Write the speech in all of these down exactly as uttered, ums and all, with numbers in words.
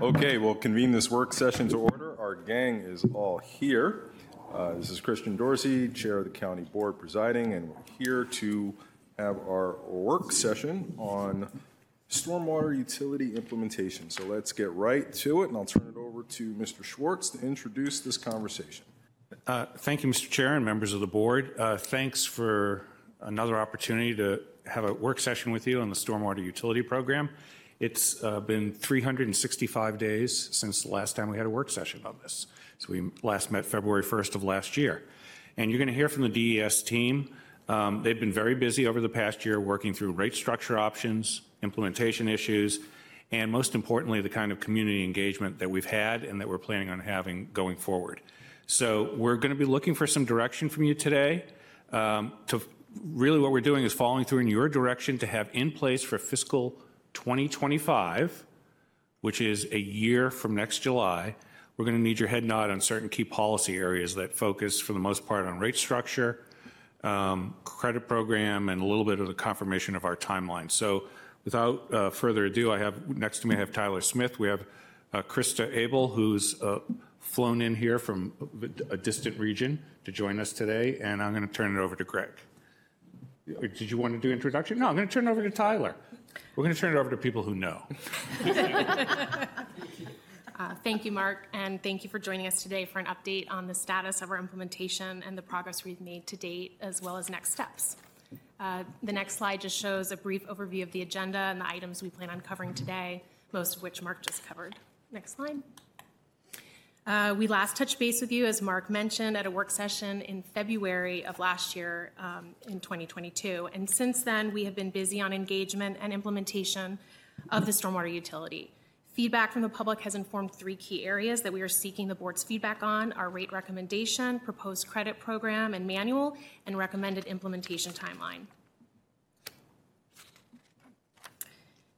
Okay, we'll convene this work session to order. Our gang is all here. Uh, this is Christian Dorsey, chair of the county board presiding, and we're here to have our work session on stormwater utility implementation. So let's get right to it, and I'll turn it over to Mister Schwartz to introduce this conversation. Uh, thank you, Mister Chair and members of the board. Uh, thanks for another opportunity to have a work session with you on the stormwater utility program. It's uh, been three hundred sixty-five days since the last time we had a work session on this. So we last met February first of last year. And you're going to hear from the D E S team. Um, they've been very busy over the past year working through rate structure options, implementation issues, and most importantly, the kind of community engagement that we've had and that we're planning on having going forward. So we're going to be looking for some direction from you today. Um, to really what we're doing is following through in your direction to have in place for fiscal twenty twenty-five, which is a year from next July, we're going to need your head nod on certain key policy areas that focus for the most part on rate structure, um, credit program, and a little bit of the confirmation of our timeline. So without uh, further ado, I have next to me, I have Tyler Smith. We have uh, Krista Abel, who's uh, flown in here from a distant region to join us today. And I'm going to turn it over to Greg. Did you want to do introduction? No, I'm going to turn it over to Tyler. We're going to turn it over to people who know. Uh, thank you, Mark, and thank you for joining us today for an update on the status of our implementation and the progress we've made to date, as well as next steps. Uh, the next slide just shows a brief overview of the agenda and the items we plan on covering today, most of which Mark just covered. Next slide. Uh, we last touched base with you, as Mark mentioned, at a work session in February of last year um, in twenty twenty-two. And since then, we have been busy on engagement and implementation of the stormwater utility. Feedback from the public has informed three key areas that we are seeking the board's feedback on: our rate recommendation, proposed credit program and manual, and recommended implementation timeline.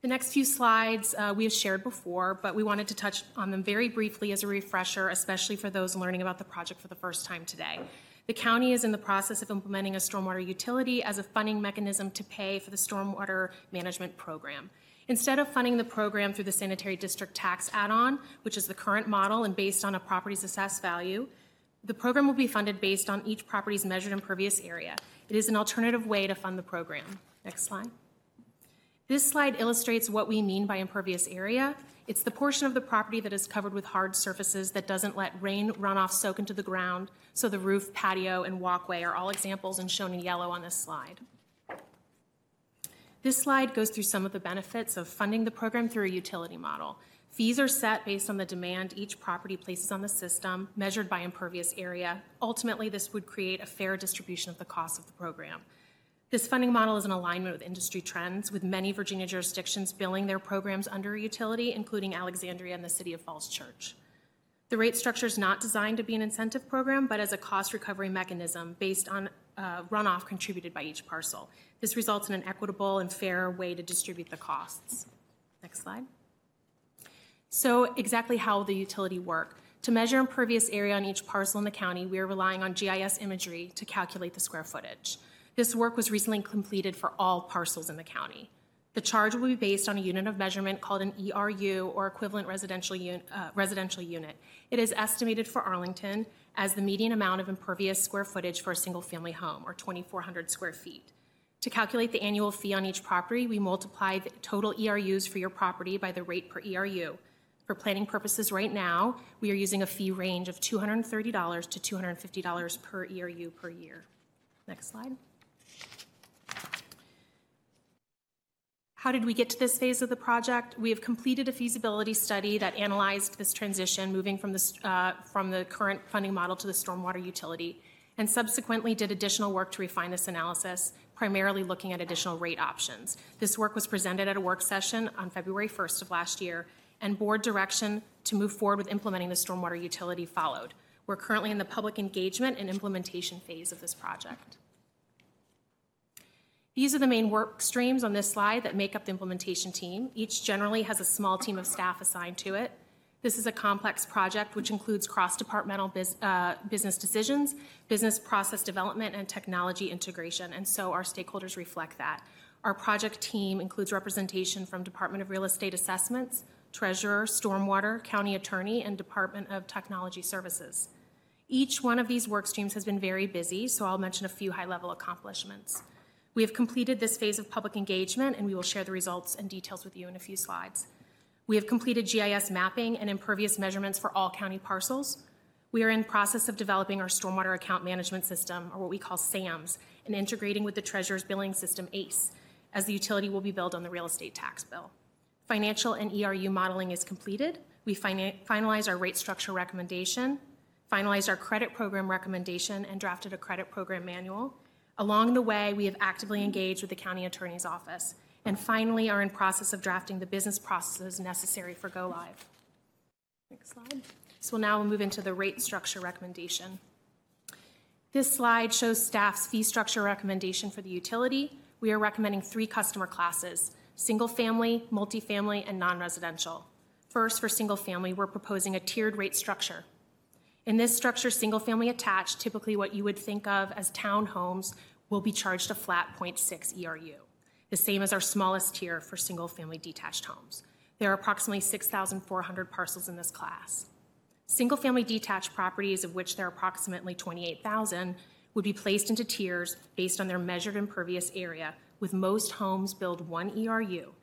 The next few slides uh, we have shared before, but we wanted to touch on them very briefly as a refresher, especially for those learning about the project for the first time today. The county is in the process of implementing a stormwater utility as a funding mechanism to pay for the stormwater management program. Instead of funding the program through the sanitary district tax add-on, which is the current model and based on a property's assessed value, the program will be funded based on each property's measured impervious area. It is an alternative way to fund the program. Next slide. This slide illustrates what we mean by impervious area. It's the portion of the property that is covered with hard surfaces that doesn't let rain runoff soak into the ground, so the roof, patio, and walkway are all examples and shown in yellow on this slide. This slide goes through some of the benefits of funding the program through a utility model. Fees are set based on the demand each property places on the system, measured by impervious area. Ultimately, this would create a fair distribution of the cost of the program. This funding model is in alignment with industry trends, with many Virginia jurisdictions billing their programs under a utility, including Alexandria and the city of Falls Church. The rate structure is not designed to be an incentive program, but as a cost recovery mechanism based on uh, runoff contributed by each parcel. This results in an equitable and fair way to distribute the costs. Next slide. So exactly how will the utility work? To measure impervious area on each parcel in the county, we are relying on G I S imagery to calculate the square footage. This work was recently completed for all parcels in the county. The charge will be based on a unit of measurement called an E R U, or equivalent residential, un- uh, residential unit. It is estimated for Arlington as the median amount of impervious square footage for a single family home, or twenty-four hundred square feet. To calculate the annual fee on each property, we multiply the total E R Us for your property by the rate per E R U. For planning purposes right now, we are using a fee range of two hundred thirty dollars to two hundred fifty dollars per E R U per year. Next slide. How did we get to this phase of the project? We have completed a feasibility study that analyzed this transition, moving from the, uh, from the current funding model to the stormwater utility, and subsequently did additional work to refine this analysis, primarily looking at additional rate options. This work was presented at a work session on February first of last year, and board direction to move forward with implementing the stormwater utility followed. We're currently in the public engagement and implementation phase of this project. These are the main work streams on this slide that make up the implementation team. Each generally has a small team of staff assigned to it. This is a complex project which includes cross-departmental biz, uh, business decisions, business process development, and technology integration, and so our stakeholders reflect that. Our project team includes representation from Department of Real Estate Assessments, Treasurer, Stormwater, County Attorney, and Department of Technology Services. Each one of these work streams has been very busy, so I'll mention a few high-level accomplishments. We have completed this phase of public engagement, and we will share the results and details with you in a few slides. We have completed G I S mapping and impervious measurements for all county parcels. We are in the process of developing our stormwater account management system, or what we call SAMS, and integrating with the Treasurer's billing system, ACE, as the utility will be billed on the real estate tax bill. Financial and E R U modeling is completed. We finalized our rate structure recommendation, finalized our credit program recommendation, and drafted a credit program manual. Along the way, we have actively engaged with the County Attorney's Office, and finally are in process of drafting the business processes necessary for go live. Next slide. So we'll now move into the rate structure recommendation. This slide shows staff's fee structure recommendation for the utility. We are recommending three customer classes: single family, multifamily, and non-residential. First, for single family, we're proposing a tiered rate structure. In this structure, single family attached, typically what you would think of as townhomes, will be charged a flat zero point six E R U, the same as our smallest tier for single family detached homes. There are approximately six thousand four hundred parcels in this class. Single family detached properties, of which there are approximately twenty-eight thousand, would be placed into tiers based on their measured impervious area, with most homes billed one E R U.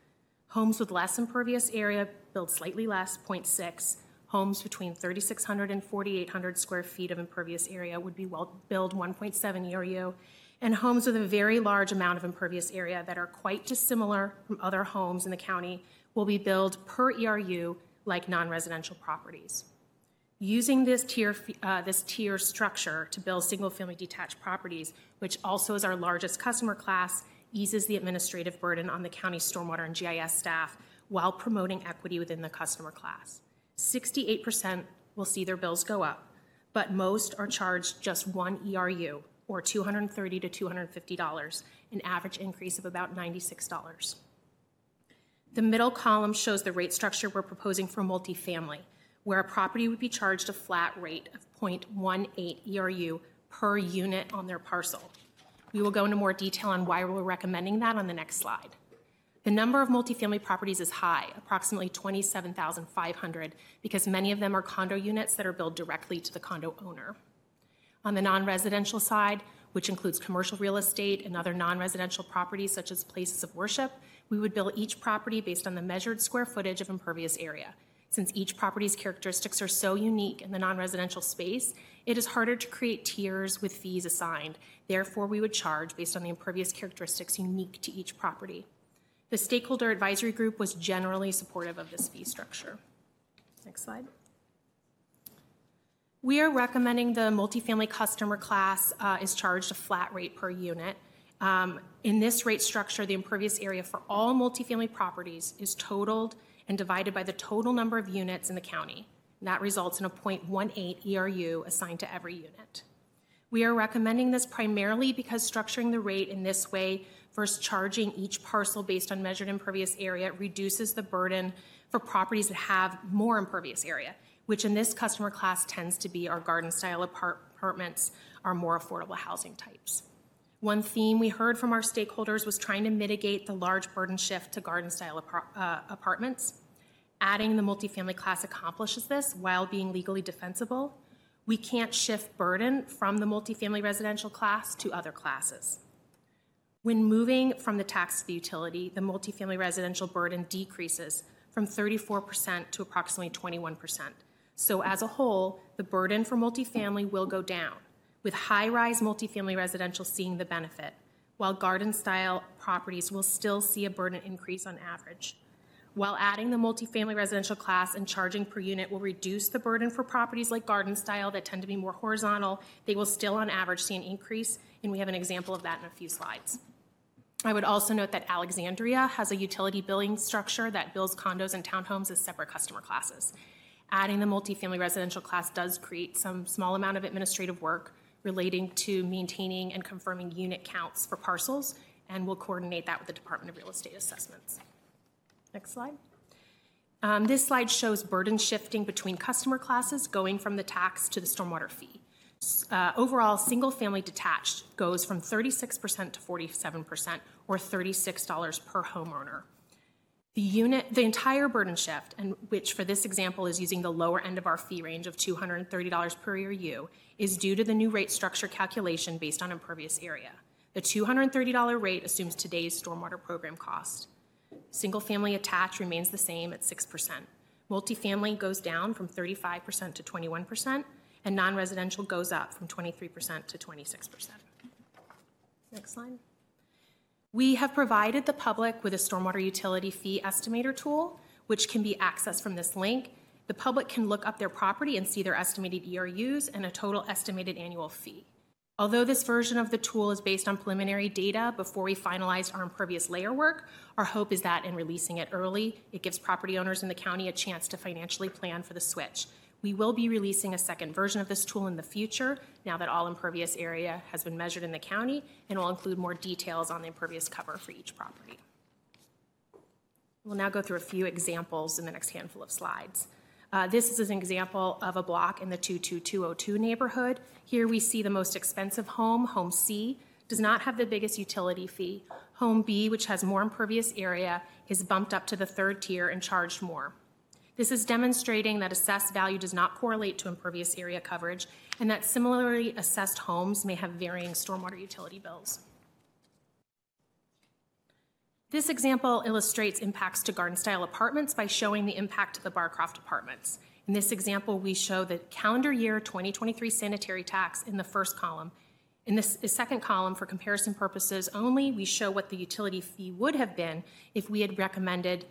Homes with less impervious area billed slightly less, zero point six. Homes between thirty-six hundred and forty-eight hundred square feet of impervious area would be well billed one point seven E R U. And homes with a very large amount of impervious area that are quite dissimilar from other homes in the county will be billed per E R U like non-residential properties. Using this tier, uh, this tier structure to bill single-family detached properties, which also is our largest customer class, eases the administrative burden on the county's stormwater and G I S staff while promoting equity within the customer class. sixty-eight percent will see their bills go up, but most are charged just one E R U, or two hundred thirty dollars to two hundred fifty dollars, an average increase of about ninety-six dollars. The middle column shows the rate structure we're proposing for multifamily, where a property would be charged a flat rate of zero point one eight E R U per unit on their parcel. We will go into more detail on why we're recommending that on the next slide. The number of multifamily properties is high, approximately twenty-seven thousand five hundred, because many of them are condo units that are billed directly to the condo owner. On the non-residential side, which includes commercial real estate and other non-residential properties such as places of worship, we would bill each property based on the measured square footage of impervious area. Since each property's characteristics are so unique in the non-residential space, it is harder to create tiers with fees assigned. Therefore, we would charge based on the impervious characteristics unique to each property. The stakeholder advisory group was generally supportive of this fee structure. Next slide. We are recommending the multifamily customer class uh, is charged a flat rate per unit. Um, in this rate structure, the impervious area for all multifamily properties is totaled and divided by the total number of units in the county. And that results in a zero point one eight E R U assigned to every unit. We are recommending this primarily because structuring the rate in this way versus charging each parcel based on measured impervious area reduces the burden for properties that have more impervious area, which in this customer class tends to be our garden-style apartments, our more affordable housing types. One theme we heard from our stakeholders was trying to mitigate the large burden shift to garden-style apart- uh, apartments. Adding the multifamily class accomplishes this while being legally defensible. We can't shift burden from the multifamily residential class to other classes. When moving from the tax to the utility, the multifamily residential burden decreases from thirty-four percent to approximately twenty-one percent. So as a whole, the burden for multifamily will go down, with high-rise multifamily residential seeing the benefit, while garden-style properties will still see a burden increase on average. While adding the multifamily residential class and charging per unit will reduce the burden for properties like garden-style that tend to be more horizontal, they will still on average see an increase, and we have an example of that in a few slides. I would also note that Alexandria has a utility billing structure that bills condos and townhomes as separate customer classes. Adding the multifamily residential class does create some small amount of administrative work relating to maintaining and confirming unit counts for parcels, and we'll coordinate that with the Department of Real Estate Assessments. Next slide. Um, this slide shows burden shifting between customer classes going from the tax to the stormwater fee. Uh, overall, single family detached goes from thirty-six percent to forty-seven percent, or thirty-six dollars per homeowner. The unit, the entire burden shift, and which for this example is using the lower end of our fee range of two hundred thirty dollars per E R U, is due to the new rate structure calculation based on impervious area. The two hundred thirty dollars rate assumes today's stormwater program cost. Single-family attached remains the same at six percent. Multifamily goes down from thirty-five percent to twenty-one percent, and non-residential goes up from twenty-three percent to twenty-six percent. Next slide. We have provided the public with a stormwater utility fee estimator tool, which can be accessed from this link. The public can look up their property and see their estimated E R Us and a total estimated annual fee. Although this version of the tool is based on preliminary data before we finalized our impervious layer work, our hope is that in releasing it early, it gives property owners in the county a chance to financially plan for the switch. We will be releasing a second version of this tool in the future, now that all impervious area has been measured in the county, and will include more details on the impervious cover for each property. We'll now go through a few examples in the next handful of slides. Uh, this is an example of a block in the two two two oh two neighborhood. Here we see the most expensive home, home C, does not have the biggest utility fee. Home B, which has more impervious area, is bumped up to the third tier and charged more. This is demonstrating that assessed value does not correlate to impervious area coverage, and that similarly assessed homes may have varying stormwater utility bills. This example illustrates impacts to garden-style apartments by showing the impact to the Barcroft apartments. In this example, we show the calendar year twenty twenty-three sanitary tax in the first column. In this second column, for comparison purposes only, we show what the utility fee would have been if we had recommended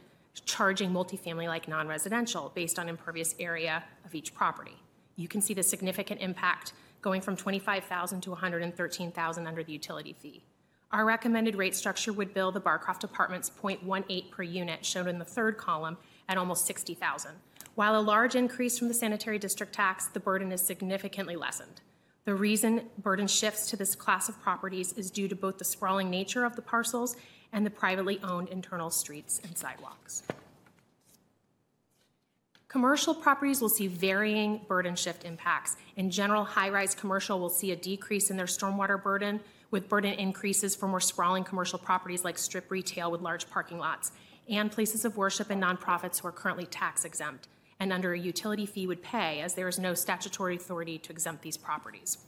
charging multifamily like non-residential based on impervious area of each property. You can see the significant impact going from twenty-five thousand dollars to one hundred thirteen thousand dollars under the utility fee. Our recommended rate structure would bill the Barcroft Apartments zero point one eight per unit, shown in the third column, at almost sixty thousand dollars. While a large increase from the sanitary district tax, the burden is significantly lessened. The reason burden shifts to this class of properties is due to both the sprawling nature of the parcels and the privately owned internal streets and sidewalks. Commercial properties will see varying burden shift impacts. In general, high-rise commercial will see a decrease in their stormwater burden, with burden increases for more sprawling commercial properties like strip retail with large parking lots, and places of worship and nonprofits who are currently tax-exempt and under a utility fee would pay, as there is no statutory authority to exempt these properties.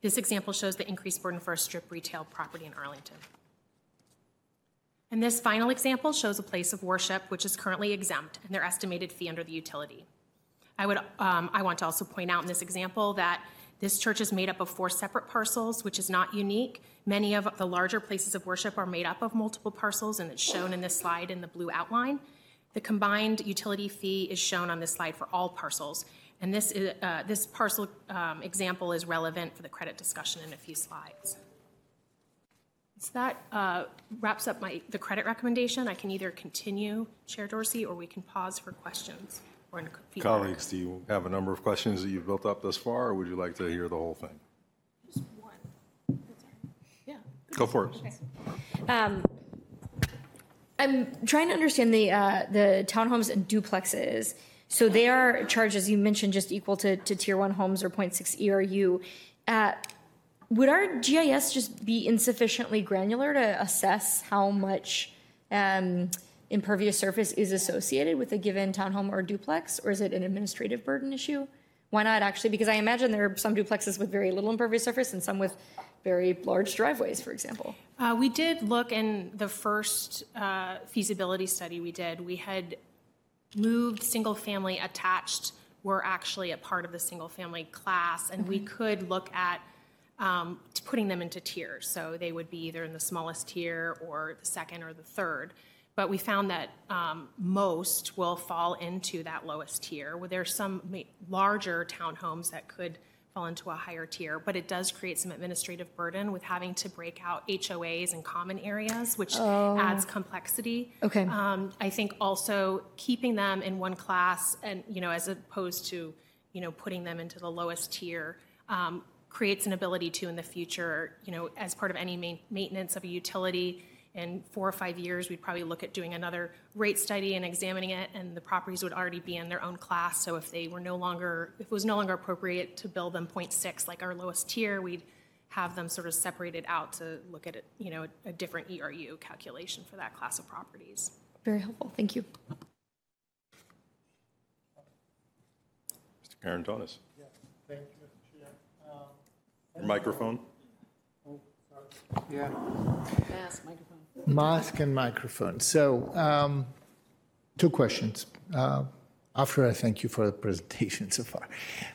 This example shows the increased burden for a strip retail property in Arlington. And this final example shows a place of worship which is currently exempt and their estimated fee under the utility. I would, um, I want to also point out in this example that this church is made up of four separate parcels, which is not unique. Many of the larger places of worship are made up of multiple parcels, and it's shown in this slide in the blue outline. The combined utility fee is shown on this slide for all parcels, and this, is, uh, this parcel um, example is relevant for the credit discussion in a few slides. So that uh, wraps up my, the credit recommendation. I can either continue, Chair Dorsey, or we can pause for questions. Or in Colleagues, do you have a number of questions that you've built up thus far, or would you like to hear the whole thing? Just one. Yeah. Go for it. Okay. Um, I'm trying to understand the uh, the townhomes and duplexes. So they are charged, as you mentioned, just equal to, to Tier one homes or zero point six E R U. Uh, Would our G I S just be insufficiently granular to assess how much um, impervious surface is associated with a given townhome or duplex, or is it an administrative burden issue? Why not actually? Because I imagine there are some duplexes with very little impervious surface and some with very large driveways, for example. Uh, we did look in the first uh, feasibility study we did. We had moved single-family attached were actually a part of the single-family class, and mm-hmm. we could look at Um, to putting them into tiers. So they would be either in the smallest tier or the second or the third. But we found that um, most will fall into that lowest tier, where there's some larger townhomes that could fall into a higher tier, but it does create some administrative burden with having to break out H O As and common areas, which oh. adds complexity. Okay. Um, I think also keeping them in one class and, you know, as opposed to, you know, putting them into the lowest tier, um, creates an ability to, in the future, you know, as part of any ma- maintenance of a utility, in four or five years, we'd probably look at doing another rate study and examining it, and the properties would already be in their own class. So if they were no longer, if it was no longer appropriate to bill them zero point six, like our lowest tier, we'd have them sort of separated out to look at, it, you know, a different E R U calculation for that class of properties. very helpful. Thank you. Mister Carantonis. Yes, thank you, Chair. Um, microphone. Oh, sorry. Yeah. Mask, microphone. Mask and microphone. So, um, two questions. Uh, After I thank you for the presentation so far.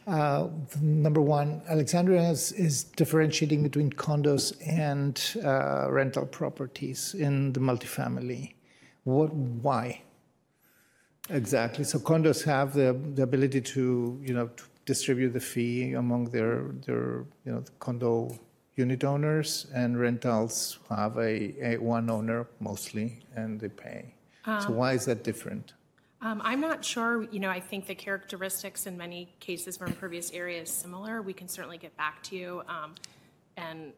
Uh, number one, Alexandria is, is differentiating between condos and uh, rental properties in the multifamily. What, why? Exactly. So condos have the, the ability to, you know, to distribute the fee among their, their you know, the condo unit owners, and rentals have a, a one owner mostly, and they pay. Um. So why is that different? Um, I'm not sure. You know, I think the characteristics in many cases from previous areas similar. We can certainly get back to you um, and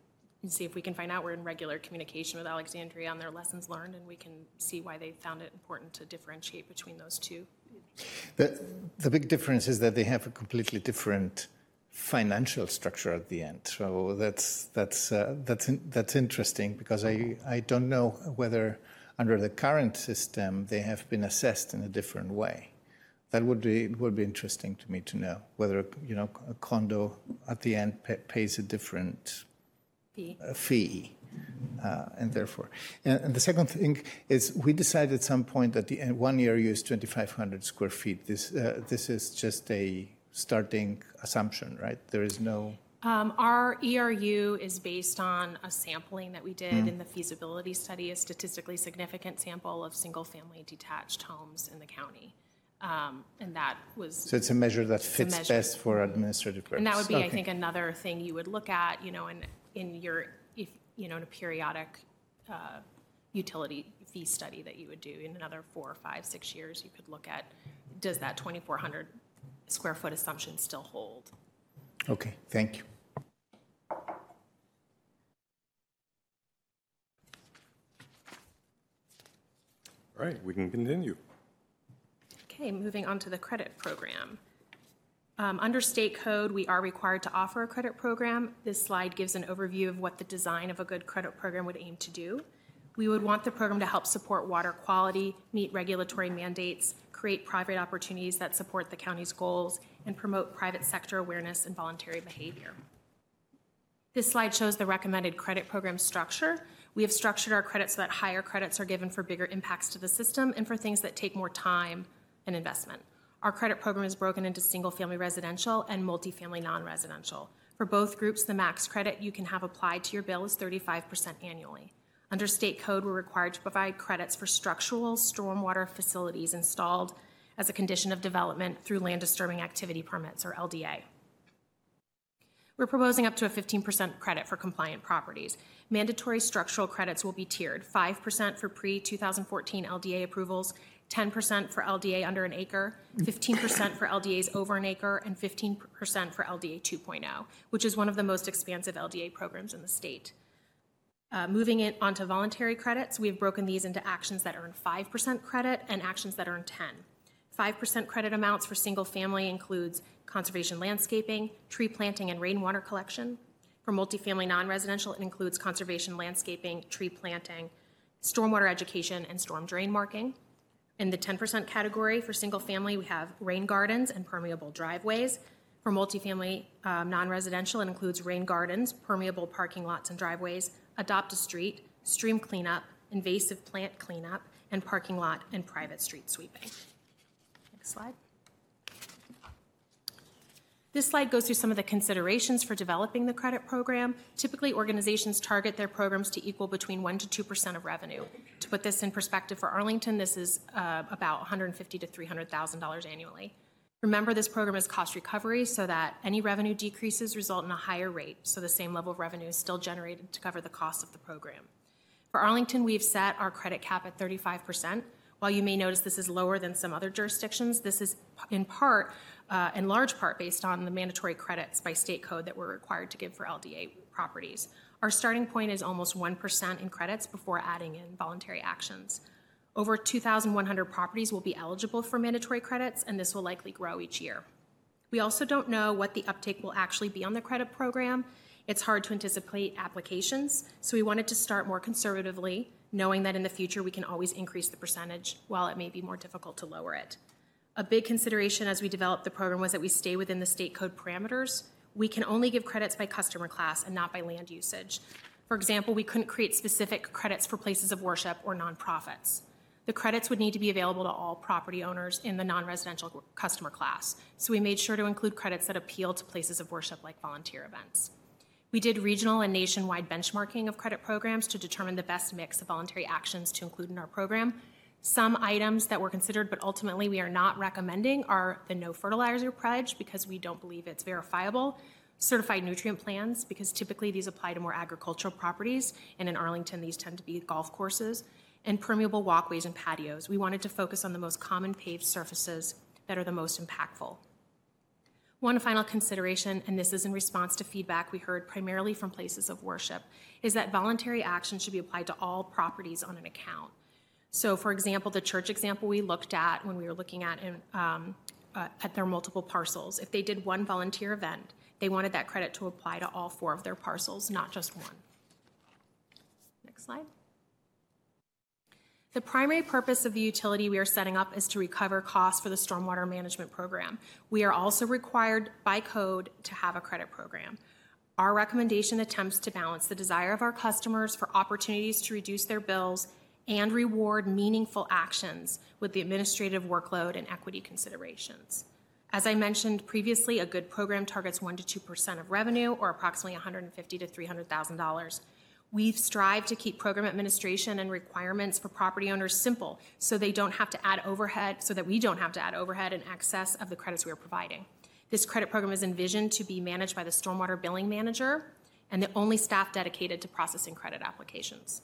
see if we can find out. We're in regular communication with Alexandria on their lessons learned, and we can see why they found it important to differentiate between those two. The, the big difference is that they have a completely different financial structure at the end. So that's that's uh, that's in, that's interesting, because I, I don't know whether. Under the current system, they have been assessed in a different way. That would be would be interesting to me to know whether, you know, a condo at the end pay, pays a different fee, a fee uh, and therefore. And, and the second thing is, we decided at some point that the one E R U is twenty-five hundred square feet. This uh, this is just a starting assumption, right? There is no. Um, our E R U is based on a sampling that we did mm. in the feasibility study, a statistically significant sample of single-family detached homes in the county. Um, and that was... So it's a measure that fits measure. best for administrative purposes. And that would be, okay. I think, another thing you would look at, you know, in, in your, if you know, in a periodic uh, utility fee study that you would do in another four, five, six years, you could look at, does that twenty-four hundred square foot assumption still hold? Okay, thank you. All right, we can continue. Okay, moving on to the credit program. Um, under state code, we are required to offer a credit program. This slide gives an overview of what the design of a good credit program would aim to do. We would want the program to help support water quality, meet regulatory mandates, create private opportunities that support the county's goals, and promote private sector awareness and voluntary behavior. This slide shows the recommended credit program structure. We have structured our credits so that higher credits are given for bigger impacts to the system and for things that take more time and investment. Our credit program is broken into single-family residential and multifamily non-residential. For both groups, the max credit you can have applied to your bill is thirty-five percent annually. Under state code, we're required to provide credits for structural stormwater facilities installed as a condition of development through land disturbing activity permits, or L D A. We're proposing up to a fifteen percent credit for compliant properties. Mandatory structural credits will be tiered, five percent for pre-twenty fourteen L D A approvals, ten percent for L D A under an acre, fifteen percent for L D As over an acre, and fifteen percent for L D A two point oh, which is one of the most expansive L D A programs in the state. Uh, moving it onto voluntary credits, we've broken these into actions that earn five percent credit and actions that earn ten. five percent credit amounts for single family includes conservation landscaping, tree planting, and rainwater collection. For multifamily non-residential, it includes conservation landscaping, tree planting, stormwater education, and storm drain marking. In the ten percent category for single family, we have rain gardens and permeable driveways. For multifamily um, non-residential, it includes rain gardens, permeable parking lots and driveways, adopt a street, stream cleanup, invasive plant cleanup, and parking lot and private street sweeping. Next slide. This slide goes through some of the considerations for developing the credit program. Typically, organizations target their programs to equal between one percent to two percent of revenue. To put this in perspective for Arlington, this is uh, about one hundred fifty thousand to three hundred thousand dollars annually. Remember, this program is cost recovery, so that any revenue decreases result in a higher rate, so the same level of revenue is still generated to cover the cost of the program. For Arlington, we've set our credit cap at thirty-five percent. While you may notice this is lower than some other jurisdictions, this is in part, uh, in large part, based on the mandatory credits by state code that we're required to give for L D A properties. Our starting point is almost one percent in credits before adding in voluntary actions. Over two thousand one hundred properties will be eligible for mandatory credits, and this will likely grow each year. We also don't know what the uptake will actually be on the credit program. It's hard to anticipate applications, so we wanted to start more conservatively knowing that in the future we can always increase the percentage while it may be more difficult to lower it. A big consideration as we developed the program was that we stay within the state code parameters. We can only give credits by customer class and not by land usage. For example, we couldn't create specific credits for places of worship or nonprofits. The credits would need to be available to all property owners in the non-residential customer class, so we made sure to include credits that appeal to places of worship like volunteer events. We did regional and nationwide benchmarking of credit programs to determine the best mix of voluntary actions to include in our program. Some items that were considered, but ultimately we are not recommending, are the no fertilizer pledge because we don't believe it's verifiable, certified nutrient plans because typically these apply to more agricultural properties, and in Arlington these tend to be golf courses, and permeable walkways and patios. We wanted to focus on the most common paved surfaces that are the most impactful. One final consideration, and this is in response to feedback we heard primarily from places of worship, is that voluntary action should be applied to all properties on an account. So, for example, the church example we looked at when we were looking at in, um, uh, at their multiple parcels, if they did one volunteer event, they wanted that credit to apply to all four of their parcels, not just one. Next slide. The primary purpose of the utility we are setting up is to recover costs for the stormwater management program. We are also required by code to have a credit program. Our recommendation attempts to balance the desire of our customers for opportunities to reduce their bills and reward meaningful actions with the administrative workload and equity considerations. As I mentioned previously, a good program targets one percent to two percent of revenue, or approximately one hundred fifty thousand to three hundred thousand dollars. We've strived to keep program administration and requirements for property owners simple so they don't have to add overhead, so that we don't have to add overhead in excess of the credits we are providing. This credit program is envisioned to be managed by the Stormwater Billing Manager and the only staff dedicated to processing credit applications.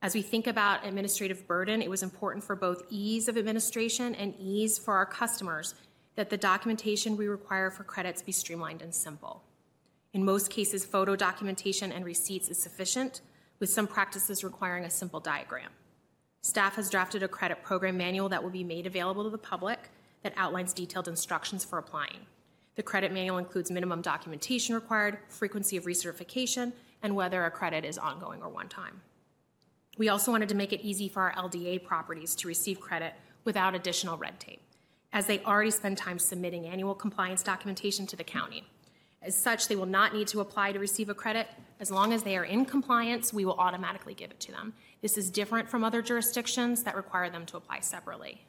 As we think about administrative burden, it was important for both ease of administration and ease for our customers that the documentation we require for credits be streamlined and simple. In most cases, photo documentation and receipts is sufficient, with some practices requiring a simple diagram. Staff has drafted a credit program manual that will be made available to the public that outlines detailed instructions for applying. The credit manual includes minimum documentation required, frequency of recertification, and whether a credit is ongoing or one-time. We also wanted to make it easy for our L D A properties to receive credit without additional red tape, as they already spend time submitting annual compliance documentation to the county. As such, they will not need to apply to receive a credit. As long as they are in compliance, we will automatically give it to them. This is different from other jurisdictions that require them to apply separately.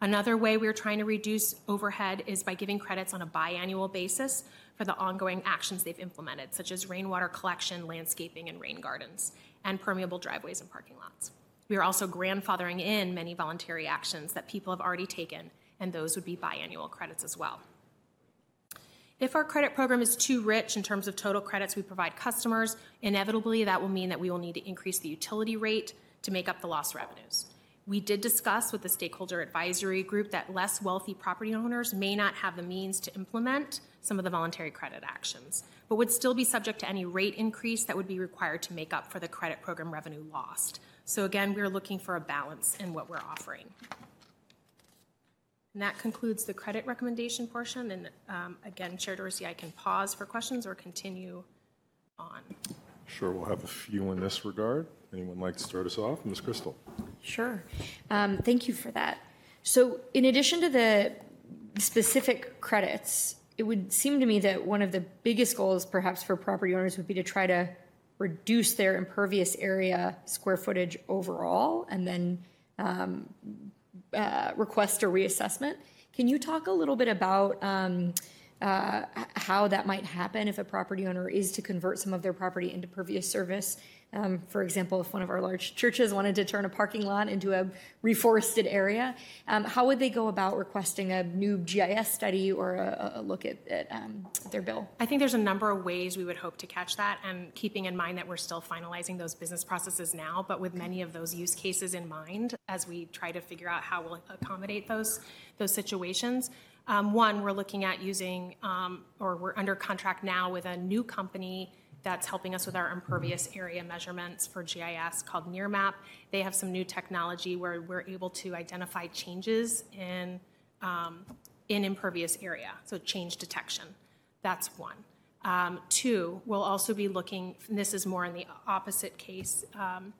Another way we're trying to reduce overhead is by giving credits on a biannual basis for the ongoing actions they've implemented, such as rainwater collection, landscaping, and rain gardens, and permeable driveways and parking lots. We are also grandfathering in many voluntary actions that people have already taken, and those would be biannual credits as well. If our credit program is too rich in terms of total credits we provide customers, inevitably that will mean that we will need to increase the utility rate to make up the lost revenues. We did discuss with the stakeholder advisory group that less wealthy property owners may not have the means to implement some of the voluntary credit actions, but would still be subject to any rate increase that would be required to make up for the credit program revenue lost. So again, we're looking for a balance in what we're offering. And that concludes the credit recommendation portion. And um, again, Chair Dorsey, I can pause for questions or continue on. Sure, we'll have a few in this regard. Anyone like to start us off? Miz Crystal. Sure. Um, thank you for that. So in addition to the specific credits, it would seem to me that one of the biggest goals perhaps for property owners would be to try to reduce their impervious area square footage overall and then um, Uh, request a reassessment. Can you talk a little bit about um, uh, how that might happen if a property owner is to convert some of their property into pervious service? Um, for example, if one of our large churches wanted to turn a parking lot into a reforested area, um, how would they go about requesting a new G I S study or a, a look at, at um, their bill? I think there's a number of ways we would hope to catch that, and keeping in mind that we're still finalizing those business processes now, but with many of those use cases in mind as we try to figure out how we'll accommodate those, those situations. Um, one, we're looking at using, um, or we're under contract now with a new company that's helping us with our impervious area measurements for G I S called NearMap. They have some new technology where we're able to identify changes in um, in impervious area, so change detection. That's one. Um, two, we'll also be looking, and this is more in the opposite case, um,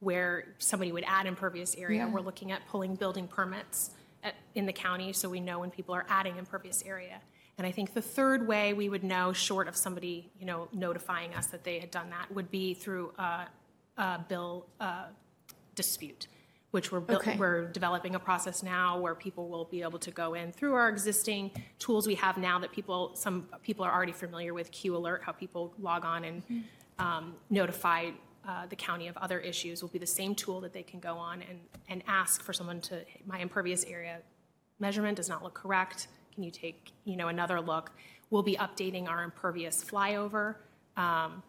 where somebody would add impervious area. Yeah. We're looking at pulling building permits at, in the county, so we know when people are adding impervious area. And I think the third way we would know, short of somebody, you know, notifying us that they had done that, would be through a, a bill uh, dispute, which we're built, okay. we're developing a process now where people will be able to go in through our existing tools we have now that people, some people are already familiar with, Q-Alert, how people log on and mm-hmm. um, notify uh, the county of other issues, will be the same tool that they can go on and, and ask for someone to, my impervious area measurement does not look correct. Can you take, you know, another look? We'll be updating our impervious flyover, um,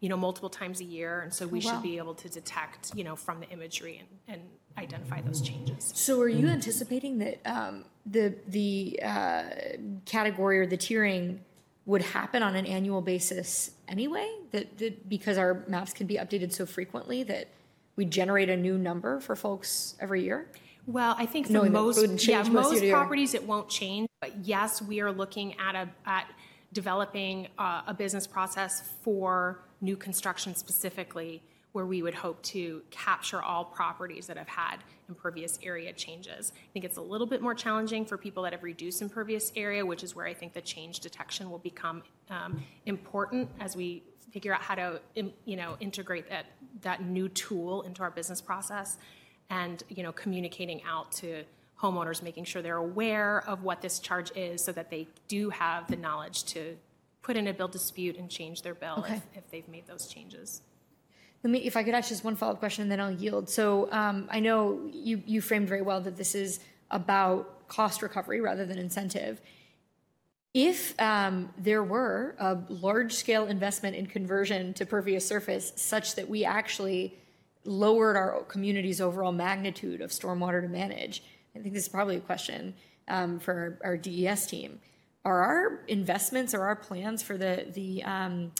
you know, multiple times a year, and so we wow. should be able to detect, you know, from the imagery and, and identify those changes. So, are you anticipating that um, the the uh, category or the tiering would happen on an annual basis anyway? That, that because our maps can be updated so frequently that we generate a new number for folks every year? Well, I think for most, yeah, most properties it won't change, but yes, we are looking at a at developing uh, a business process for new construction specifically, where we would hope to capture all properties that have had impervious area changes. I think it's a little bit more challenging for people that have reduced impervious area, which is where I think the change detection will become um, important as we figure out how to, you know, integrate that that new tool into our business process. And, you know, communicating out to homeowners, making sure they're aware of what this charge is so that they do have the knowledge to put in a bill dispute and change their bill okay. if, if they've made those changes. Let me, if I could ask just one follow-up question and then I'll yield. So um, I know you, you framed very well that this is about cost recovery rather than incentive. If um, there were a large-scale investment in conversion to pervious surface such that we actually lowered our community's overall magnitude of stormwater to manage, I think this is probably a question um, for our, our D E S team. Are our investments or our plans for the, the um,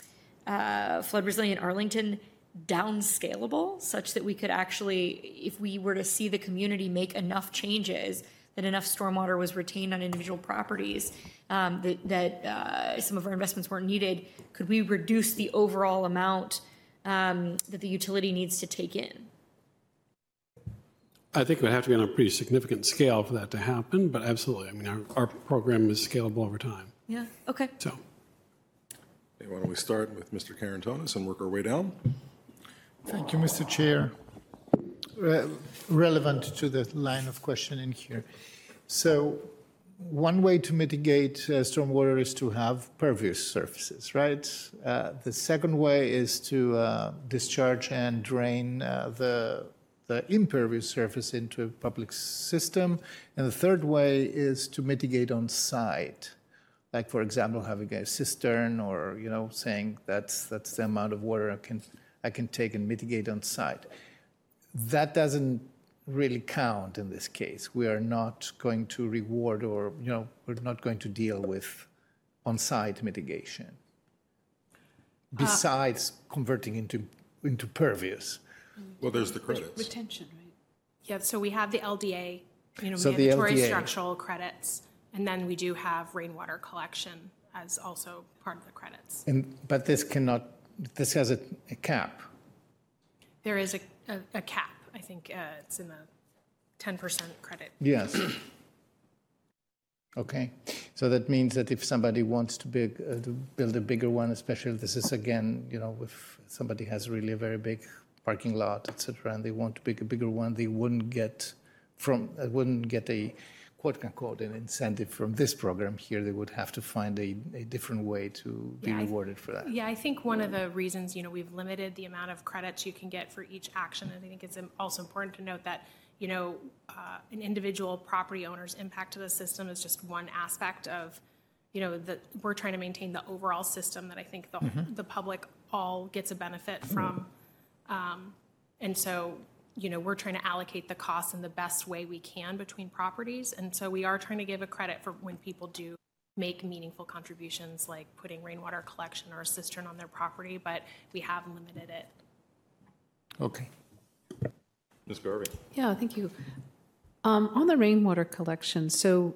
uh, flood-resilient Arlington downscalable such that we could actually, if we were to see the community make enough changes that enough stormwater was retained on individual properties, um, that, that uh, some of our investments weren't needed, could we reduce the overall amount Um, that the utility needs to take in? I think it would have to be on a pretty significant scale for that to happen, but absolutely. I mean, our, our program is scalable over time. Yeah, okay. So. Hey, why don't we start with Mister Carantonis and work our way down? Thank you, Mister Chair. Re- relevant to the line of questioning here. So one way to mitigate uh, stormwater is to have pervious surfaces, right? Uh, the second way is to uh, discharge and drain uh, the, the impervious surface into a public system. And the third way is to mitigate on site. Like, for example, having a cistern or, you know, saying that's, that's the amount of water I can, I can take and mitigate on site. That doesn't really count in this case. We are not going to reward or, you know, we're not going to deal with on-site mitigation besides uh, converting into into pervious. Well, there's the credits. Retention, right? Yeah, so we have the L D A, you know, so mandatory L D A structural credits, and then we do have rainwater collection as also part of the credits. And but this cannot, this has a, a cap. There is a, a, a cap. I think uh, it's in the ten percent credit. Yes. Okay. So that means that if somebody wants to, big, uh, to build a bigger one, especially this is, again, you know, if somebody has really a very big parking lot, et cetera, and they want to build a bigger one, they wouldn't get from uh, wouldn't get a quote-unquote an incentive from this program here. They would have to find a, a different way to be yeah, rewarded th- for that. Yeah, I think one of the reasons, you know, we've limited the amount of credits you can get for each action, and I think it's also important to note that, you know, uh, an individual property owner's impact to the system is just one aspect of, you know, that we're trying to maintain the overall system that I think the mm-hmm. the public all gets a benefit from. Um, and so, you know, we're trying to allocate the costs in the best way we can between properties. And so we are trying to give a credit for when people do make meaningful contributions, like putting rainwater collection or a cistern on their property, but we have limited it. Okay. Miz Garvey. Yeah, thank you. Um, on the rainwater collection, so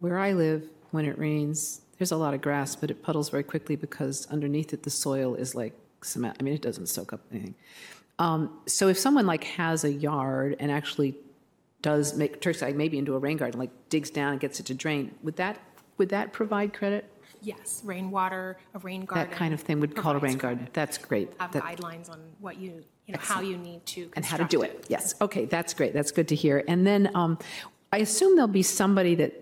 where I live, when it rains, there's a lot of grass, but it puddles very quickly because underneath it, the soil is like cement. I mean, it doesn't soak up anything. Um, so if someone like has a yard and actually does make, turns like maybe into a rain garden, like digs down and gets it to drain, would that would that provide credit? Yes, rainwater, a rain garden. That kind of thing would call a rain garden. That's great. Have that, guidelines on what you, you know, how you need to construct and how to do it. it. Yes. Okay, that's great. That's good to hear. And then um, I assume there'll be somebody that,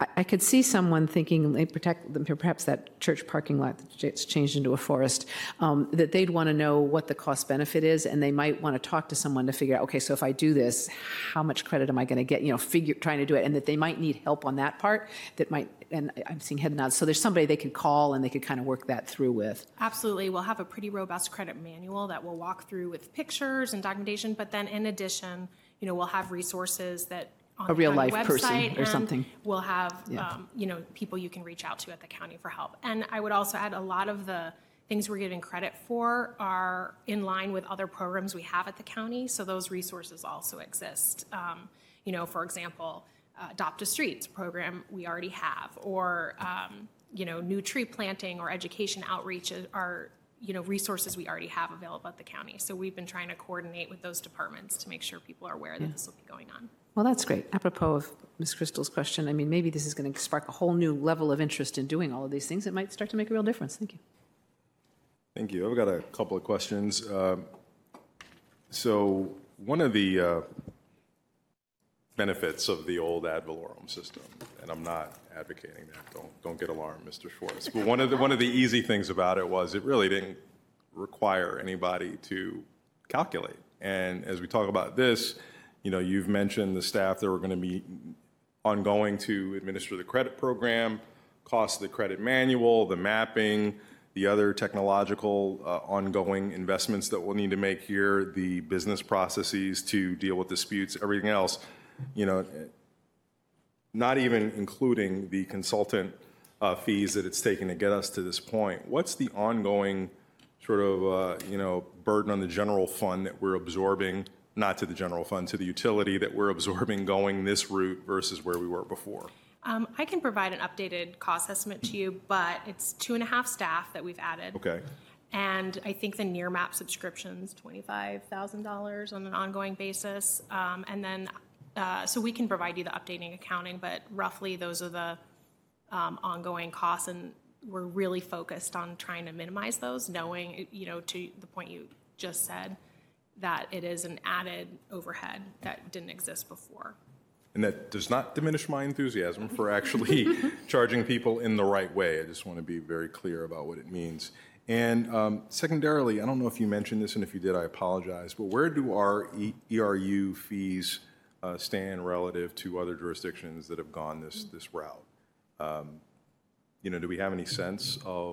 I, I could see someone thinking, they protect them, perhaps that church parking lot that's changed into a forest, um, that they'd want to know what the cost benefit is, and they might want to talk to someone to figure out, okay, so if I do this, how much credit am I going to get, you know, figure, trying to do it, and that they might need help on that part, that might, and I'm seeing head nods. So there's somebody they could call and they could kind of work that through with. Absolutely. We'll have a pretty robust credit manual that we'll walk through with pictures and documentation. But then in addition, you know, we'll have resources that on a real life person or something. We'll have, yeah. um, you know, people you can reach out to at the county for help. And I would also add a lot of the things we're getting credit for are in line with other programs we have at the county. So those resources also exist. Um, you know, for example, Uh, Adopt a Streets program we already have, or um, you know, new tree planting or education outreach are, you know, resources we already have available at the county. So we've been trying to coordinate with those departments to make sure people are aware that yeah. this will be going on. Well, that's great. Apropos of Miz Crystal's question, I mean, maybe this is going to spark a whole new level of interest in doing all of these things. It might start to make a real difference. Thank you. Thank you. I've got a couple of questions. Uh, so one of the uh, benefits of the old ad valorem system, and I'm not advocating that. Don't don't get alarmed, Mister Schwartz. But one of the one of the easy things about it was it really didn't require anybody to calculate. And as we talk about this, you know, you've mentioned the staff that were going to be ongoing to administer the credit program, cost of the credit manual, the mapping, the other technological uh, ongoing investments that we'll need to make here, the business processes to deal with disputes, everything else. You know, not even including the consultant uh, fees that it's taken to get us to this point. What's the ongoing sort of, uh, you know, burden on the general fund that we're absorbing, not to the general fund, to the utility that we're absorbing going this route versus where we were before? Um, I can provide an updated cost estimate to you, but it's two and a half staff that we've added. Okay. And I think the NearMap subscription's twenty-five thousand dollars on an ongoing basis. Um, and then... Uh, so we can provide you the updating accounting, but roughly those are the um, ongoing costs, and we're really focused on trying to minimize those, knowing, you know, to the point you just said, that it is an added overhead that didn't exist before. And that does not diminish my enthusiasm for actually charging people in the right way. I just want to be very clear about what it means. And um, secondarily, I don't know if you mentioned this, and if you did, I apologize, but where do our e- ERU fees Uh, stand relative to other jurisdictions that have gone this this route? Um, you know, do we have any sense of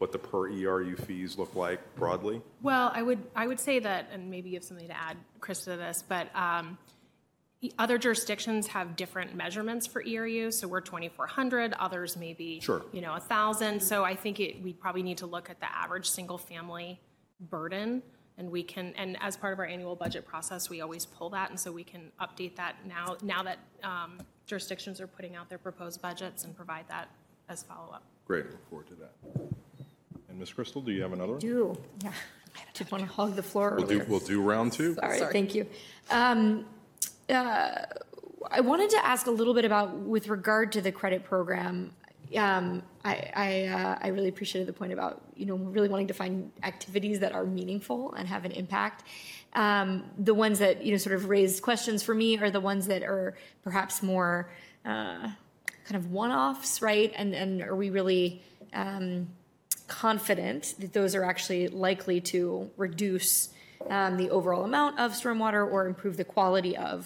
what the per E R U fees look like broadly? Well, I would I would say that, and maybe you have something to add, Krista, to this, but um, other jurisdictions have different measurements for E R U. So we're twenty-four hundred. Others maybe sure. you know a thousand. So I think it, we probably need to look at the average single family burden. And we can, and as part of our annual budget process, we always pull that, and so we can update that now. Now that um, jurisdictions are putting out their proposed budgets, and provide that as follow-up. Great, look forward to that. And Miz Crystal, do you have another one? I do. Yeah, I did want to hog the floor. We'll do, we'll do round two. Sorry, Sorry. Thank you. Um, uh, I wanted to ask a little bit about with regard to the credit program. Um, I I, uh, I really appreciated the point about, you know, really wanting to find activities that are meaningful and have an impact. Um, the ones that, you know, sort of raise questions for me are the ones that are perhaps more uh, kind of one-offs, right? And and are we really um, confident that those are actually likely to reduce um, the overall amount of stormwater or improve the quality of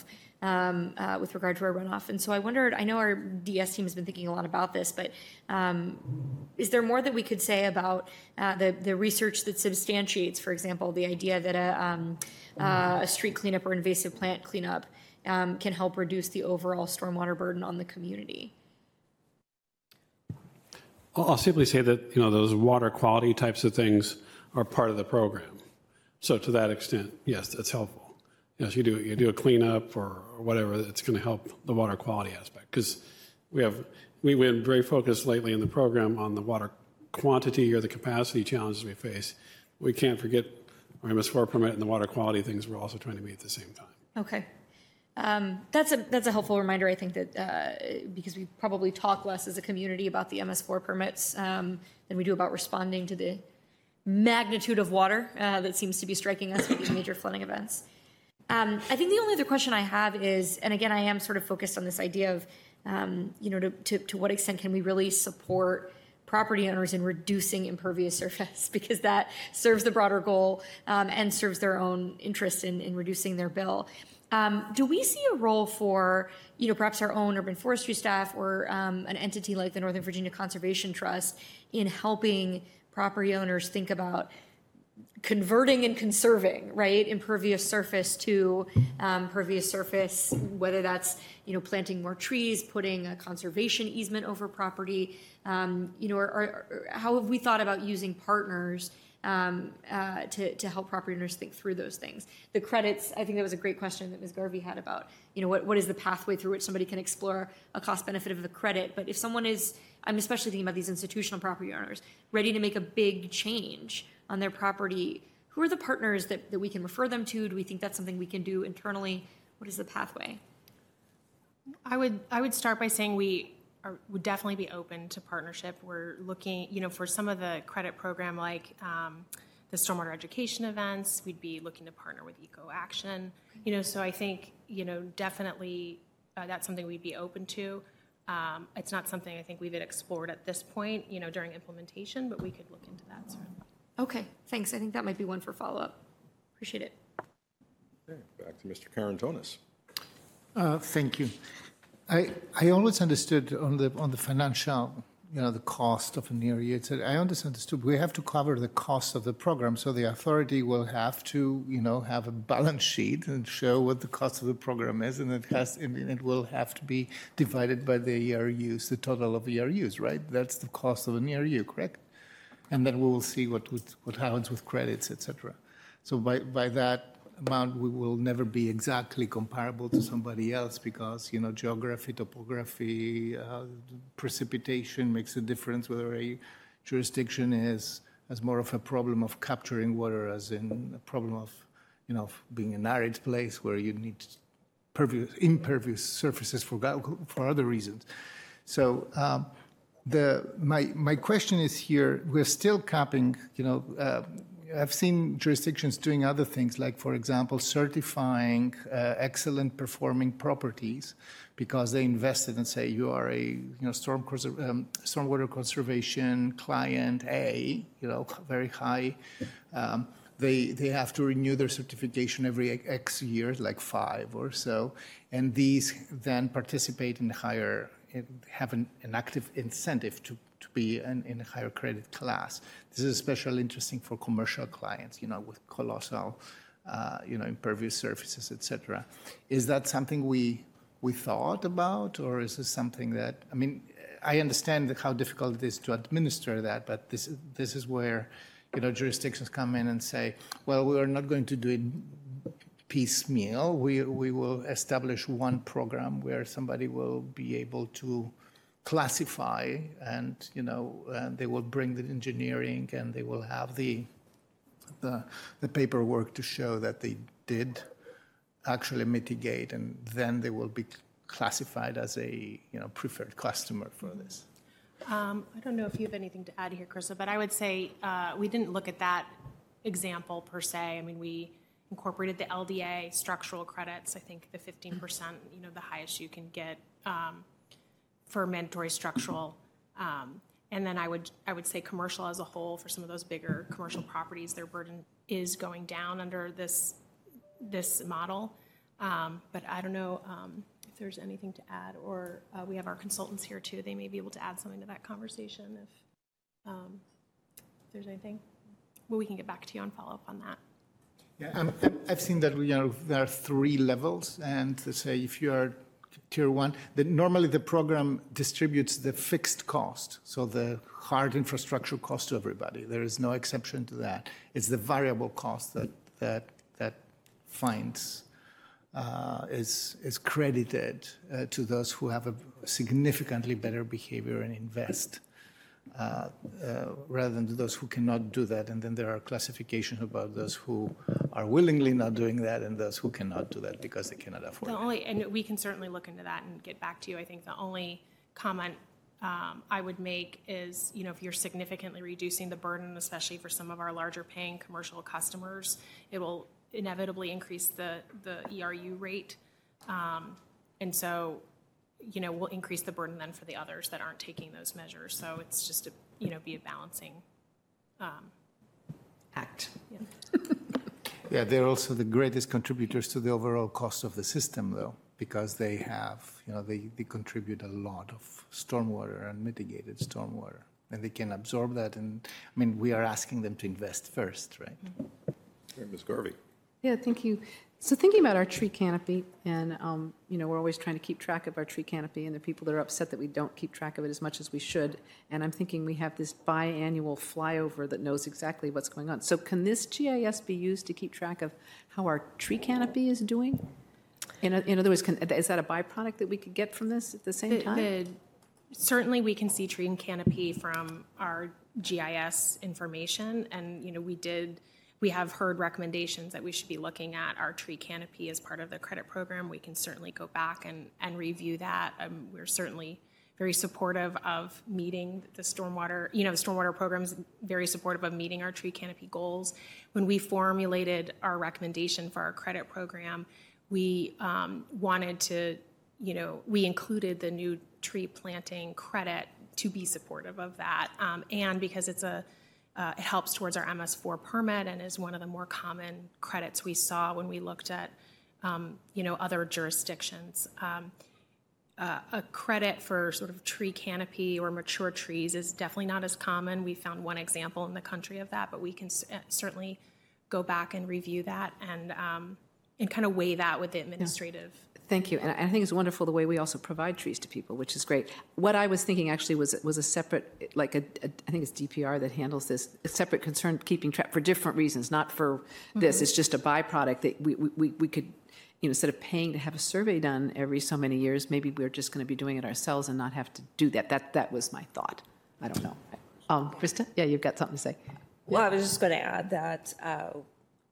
Um, uh, with regard to our runoff? And so I wondered, I know our D E S team has been thinking a lot about this, but um, is there more that we could say about uh, the, the research that substantiates, for example, the idea that a, um, uh, a street cleanup or invasive plant cleanup um, can help reduce the overall stormwater burden on the community? I'll simply say that, you know, those water quality types of things are part of the program. So to that extent, yes, that's helpful. Yes, you do. You do a cleanup or whatever. It's going to help the water quality aspect, because we have we've been very focused lately in the program on the water quantity or the capacity challenges we face. We can't forget our M S four permit and the water quality things we're also trying to meet at the same time. Okay. Um, that's a that's a helpful reminder, I think, that uh, because we probably talk less as a community about the M S four permits um, than we do about responding to the magnitude of water uh, that seems to be striking us with these major flooding events. Um, I think the only other question I have is, and again, I am sort of focused on this idea of, um, you know, to, to, to what extent can we really support property owners in reducing impervious surface, because that serves the broader goal um, and serves their own interest in, in reducing their bill. Um, do we see a role for, you know, perhaps our own urban forestry staff or um, an entity like the Northern Virginia Conservation Trust in helping property owners think about converting and conserving, right, impervious surface to um, pervious surface, whether that's, you know, planting more trees, putting a conservation easement over property, um, you know, or, or, or how have we thought about using partners Um, uh, to, to help property owners think through those things? The credits, I think that was a great question that Miz Garvey had about, you know, what, what is the pathway through which somebody can explore a cost benefit of a credit? But if someone is, I'm especially thinking about these institutional property owners, ready to make a big change on their property, who are the partners that, that we can refer them to? Do we think that's something we can do internally? What is the pathway? I would I would start by saying we Are, would definitely be open to partnership. We're looking, you know, for some of the credit program like um, the Stormwater Education events, we'd be looking to partner with EcoAction, you know, so I think, you know, definitely uh, that's something we'd be open to. Um, it's not something I think we've explored at this point, you know, during implementation, but we could look into that. Sort of. Okay, thanks. I think that might be one for follow-up. Appreciate it. Okay, back to Mister Carantonis. Uh, thank you. I, I always understood on the on the financial, you know, the cost of an E R U, et cetera, I always understood we have to cover the cost of the program, so the authority will have to, you know, have a balance sheet and show what the cost of the program is, and it has and it will have to be divided by the E R Us, the total of E R Us, right? That's the cost of an E R U, correct? And then we will see what would, what happens with credits, et cetera. So by by that amount, we will never be exactly comparable to somebody else because, you know, geography, topography, uh, precipitation makes a difference whether a jurisdiction is as more of a problem of capturing water as in a problem of, you know, being an arid place where you need pervious, impervious surfaces for for other reasons. So um, the my my question is here: we're still capping, you know. Uh, I've seen jurisdictions doing other things, like, for example, certifying uh, excellent performing properties because they invested and say you are a you know storm um, stormwater conservation client A, you know, very high. Um, they they have to renew their certification every X years, like five or so, and these then participate in higher, have an, an active incentive to. to be in, in a higher credit class. This is especially interesting for commercial clients, you know, with colossal, uh, you know, impervious surfaces, et cetera. Is that something we we thought about, or is this something that, I mean, I understand how difficult it is to administer that, but this this is where, you know, jurisdictions come in and say, well, we are not going to do it piecemeal. We, we will establish one program where somebody will be able to classify, and you know, and they will bring the engineering, and they will have the the, the paperwork to show that they did actually mitigate, and then they will be classified as a you know preferred customer for this. Um, I don't know if you have anything to add here, Krista, but I would say uh, we didn't look at that example per se. I mean, we incorporated the L D A structural credits. I think the fifteen percent, you know, the highest you can get. Um, for mandatory structural, um, and then I would I would say commercial as a whole, for some of those bigger commercial properties, their burden is going down under this this model. Um, but I don't know um, if there's anything to add, or uh, we have our consultants here too. They may be able to add something to that conversation if, um, if there's anything. Well, we can get back to you on follow up on that. Yeah, I'm, I've seen that you know there are three levels, and to say if you are Tier one, that normally the program distributes the fixed cost, so the hard infrastructure cost to everybody. There is no exception to that. It's the variable cost that that that finds uh, is is credited uh, to those who have a significantly better behavior and invest uh, uh, rather than those who cannot do that. And then there are classifications about those who are willingly not doing that and those who cannot do that because they cannot afford the only, it. And we can certainly look into that and get back to you. I think the only comment um, I would make is, you know, if you're significantly reducing the burden, especially for some of our larger paying commercial customers, it will inevitably increase the, the E R U rate. Um, and so, you know, we'll increase the burden then for the others that aren't taking those measures. So it's just to, you know, be a balancing um, act. Yeah. Yeah, they're also the greatest contributors to the overall cost of the system, though, because they have, you know, they, they contribute a lot of stormwater and mitigated stormwater. And they can absorb that. And, I mean, we are asking them to invest first, right? Mm-hmm. Miz Garvey. Yeah, thank you. So thinking about our tree canopy, and um, you know, we're always trying to keep track of our tree canopy, and there are people that are upset that we don't keep track of it as much as we should. And I'm thinking we have this biannual flyover that knows exactly what's going on. So can this G I S be used to keep track of how our tree canopy is doing? In, in other words, can, is that a byproduct that we could get from this at the same the, time? The, certainly we can see tree and canopy from our G I S information, and you know, we did... We have heard recommendations that we should be looking at our tree canopy as part of the credit program. We can certainly go back and, and review that. Um, we're certainly very supportive of meeting the stormwater, you know, the stormwater program is very supportive of meeting our tree canopy goals. When we formulated our recommendation for our credit program, we um, wanted to, you know, we included the new tree planting credit to be supportive of that. Um, and because it's a Uh, it helps towards our M S four permit and is one of the more common credits we saw when we looked at, um, you know, other jurisdictions. Um, uh, a credit for sort of tree canopy or mature trees is definitely not as common. We found one example in the country of that, but we can s- certainly go back and review that and um, and kind of weigh that with the administrative. Yeah. Thank you. And I think it's wonderful the way we also provide trees to people, which is great. What I was thinking actually was was a separate, like a, a I think it's D P R that handles this, a separate concern keeping track for different reasons, not for mm-hmm. this. It's just a byproduct that we, we, we could, you know, instead of paying to have a survey done every so many years, maybe we're just going to be doing it ourselves and not have to do that. That that was my thought. I don't know. Um, Krista, yeah, you've got something to say. Well, yeah. I was just going to add that uh,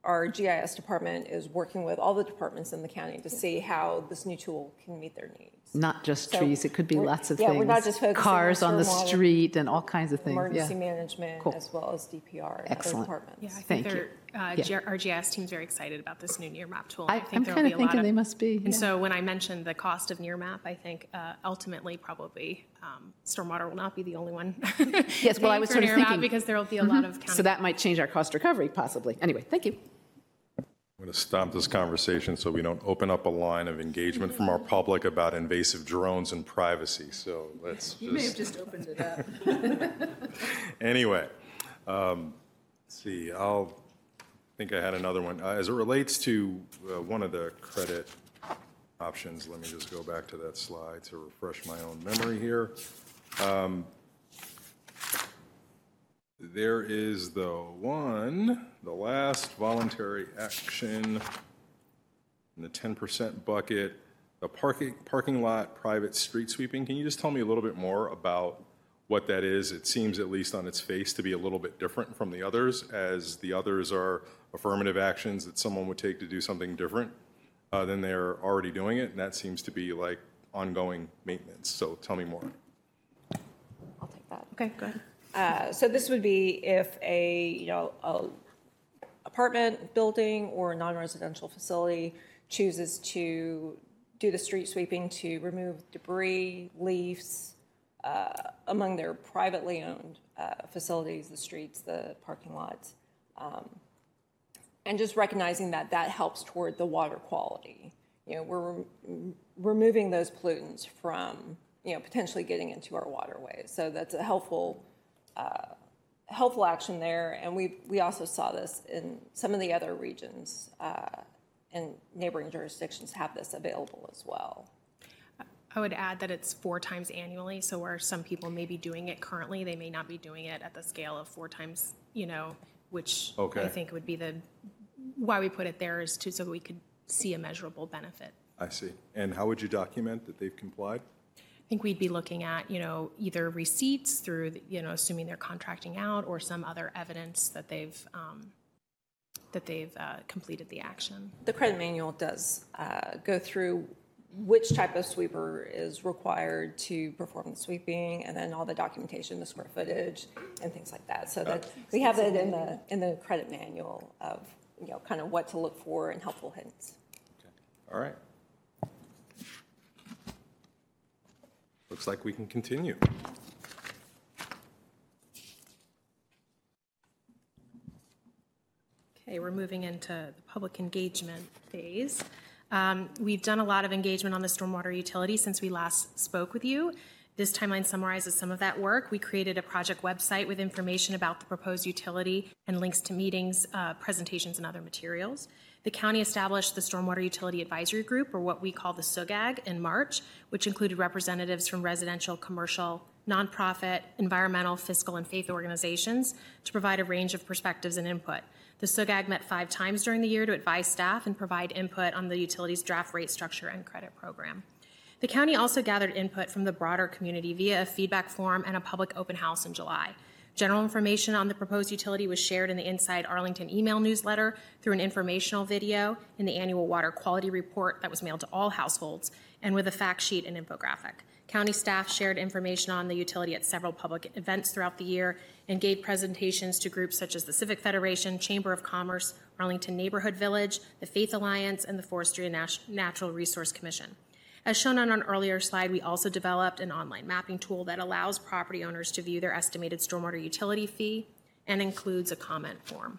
our G I S department is working with all the departments in the county to see how this new tool can meet their needs. Not just so trees, it could be lots of yeah, things. We're not just focusing cars on the street and all kinds of things. Emergency yeah. management cool. as well as D P R and Excellent. Other departments. Yeah, I think Thank you. Uh, yeah. G- our G I S team's very excited about this new NearMap tool. I, I think I'm kind of thinking of, they must be. And yeah. so when I mentioned the cost of NearMap, I think uh, ultimately probably um, Stormwater will not be the only one. yes, well, I was sort of thinking. Because there will be a mm-hmm. lot of county. So that might change our cost recovery possibly. Anyway, thank you. I'm going to stop this conversation so we don't open up a line of engagement from our public about invasive drones and privacy. So let's just... You may have just opened it up. Anyway, um, let's see. I'll think I had another one. Uh, as it relates to uh, one of the credit options, let me just go back to that slide to refresh my own memory here. Um, There is the one, the last voluntary action in the ten percent bucket, the parking parking lot private street sweeping. Can you just tell me a little bit more about what that is? It seems, at least on its face, to be a little bit different from the others, as the others are affirmative actions that someone would take to do something different uh, than they're already doing it, and that seems to be like ongoing maintenance. So tell me more. I'll take that. Okay, go ahead. Uh, so this would be if a, you know, a apartment building or a non-residential facility chooses to do the street sweeping to remove debris, leaves, uh, among their privately owned uh, facilities, the streets, the parking lots, um, and just recognizing that that helps toward the water quality. You know, we're re- removing those pollutants from, you know, potentially getting into our waterways. So that's a helpful... Uh, helpful action there, and we we also saw this in some of the other regions uh, and neighboring jurisdictions have this available as well. I would add that it's four times annually, so where some people may be doing it currently, they may not be doing it at the scale of four times, you know, which okay. I think would be the, why we put it there is to so we could see a measurable benefit. I see. And how would you document that they've complied? think we'd be looking at, you know, either receipts through, the, you know, assuming they're contracting out, or some other evidence that they've um, that they've uh, completed the action. The credit manual does uh, go through which type of sweeper is required to perform the sweeping, and then all the documentation, the square footage, and things like that. So that we have it in the in the credit manual of, you know, kind of what to look for and helpful hints. Okay. All right. Looks like we can continue. Okay, we're moving into the public engagement phase. Um, we've done a lot of engagement on the stormwater utility since we last spoke with you. This timeline summarizes some of that work. We created a project website with information about the proposed utility and links to meetings, uh, presentations, and other materials. The county established the Stormwater Utility Advisory Group, or what we call the SUGAG, in March, which included representatives from residential, commercial, nonprofit, environmental, fiscal, and faith organizations to provide a range of perspectives and input. The SUGAG met five times during the year to advise staff and provide input on the utility's draft rate structure and credit program. The county also gathered input from the broader community via a feedback form and a public open house in July. General information on the proposed utility was shared in the Inside Arlington email newsletter, through an informational video, in the annual water quality report that was mailed to all households, and with a fact sheet and infographic. County staff shared information on the utility at several public events throughout the year and gave presentations to groups such as the Civic Federation, Chamber of Commerce, Arlington Neighborhood Village, the Faith Alliance, and the Forestry and Nat- Natural Resource Commission. As shown on an earlier slide, we also developed an online mapping tool that allows property owners to view their estimated stormwater utility fee and includes a comment form.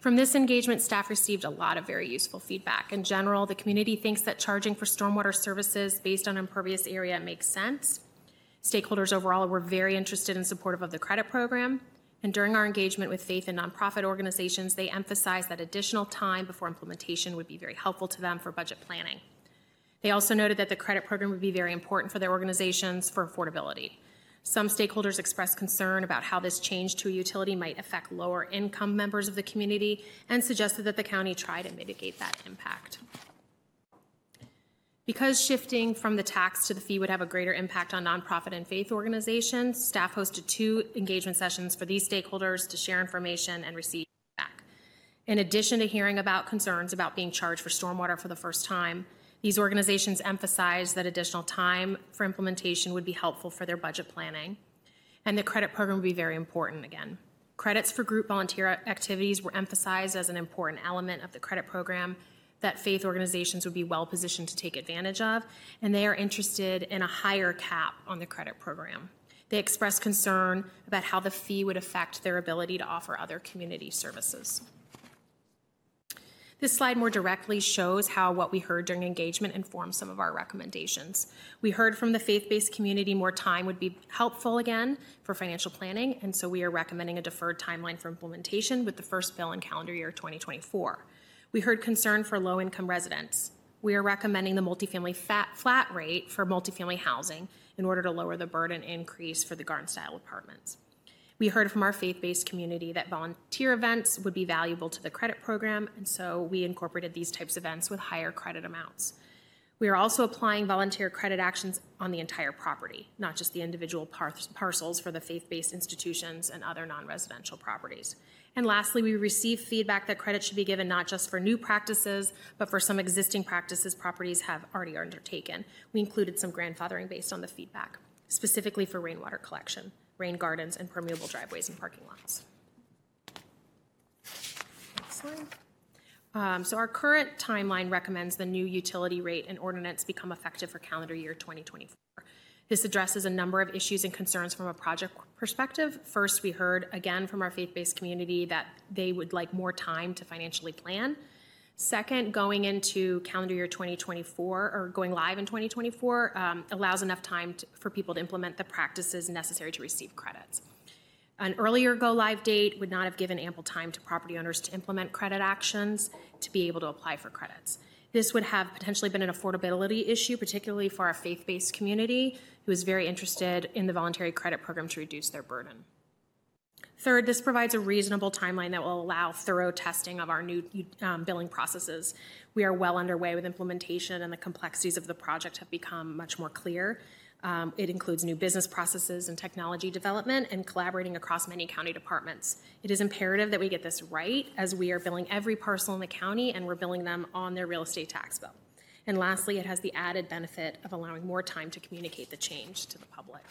From this engagement, staff received a lot of very useful feedback. In general, the community thinks that charging for stormwater services based on impervious area makes sense. Stakeholders overall were very interested and supportive of the credit program. And during our engagement with faith and nonprofit organizations, they emphasized that additional time before implementation would be very helpful to them for budget planning. They also noted that the credit program would be very important for their organizations for affordability. Some stakeholders expressed concern about how this change to a utility might affect lower income members of the community and suggested that the county try to mitigate that impact. Because shifting from the tax to the fee would have a greater impact on nonprofit and faith organizations, staff hosted two engagement sessions for these stakeholders to share information and receive feedback. In addition to hearing about concerns about being charged for stormwater for the first time, these organizations emphasized that additional time for implementation would be helpful for their budget planning, and the credit program would be very important again. Credits for group volunteer activities were emphasized as an important element of the credit program that faith organizations would be well positioned to take advantage of, and they are interested in a higher cap on the credit program. They expressed concern about how the fee would affect their ability to offer other community services. This slide more directly shows how what we heard during engagement informed some of our recommendations. We heard from the faith-based community more time would be helpful again for financial planning, and so we are recommending a deferred timeline for implementation with the first bill in calendar year twenty twenty-four. We heard concern for low-income residents. We are recommending the multifamily fat, flat rate for multifamily housing in order to lower the burden increase for the garden-style apartments. We heard from our faith-based community that volunteer events would be valuable to the credit program, and so we incorporated these types of events with higher credit amounts. We are also applying volunteer credit actions on the entire property, not just the individual par- parcels for the faith-based institutions and other non-residential properties. And lastly, we received feedback that credit should be given not just for new practices, but for some existing practices properties have already undertaken. We included some grandfathering based on the feedback, specifically for rainwater collection, rain gardens, and permeable driveways and parking lots. Um, so our current timeline recommends the new utility rate and ordinance become effective for calendar year twenty twenty-four. This addresses a number of issues and concerns from a project perspective. First, we heard again from our faith-based community that they would like more time to financially plan. Second, going into calendar year twenty twenty-four, or going live in twenty twenty-four, um, allows enough time to, for people to implement the practices necessary to receive credits. An earlier go-live date would not have given ample time to property owners to implement credit actions to be able to apply for credits. This would have potentially been an affordability issue, particularly for our faith-based community, who is very interested in the voluntary credit program to reduce their burden. Third, this provides a reasonable timeline that will allow thorough testing of our new um, billing processes. We are well underway with implementation, and the complexities of the project have become much more clear. Um, it includes new business processes and technology development and collaborating across many county departments. It is imperative that we get this right, as we are billing every parcel in the county and we're billing them on their real estate tax bill. And lastly, it has the added benefit of allowing more time to communicate the change to the public.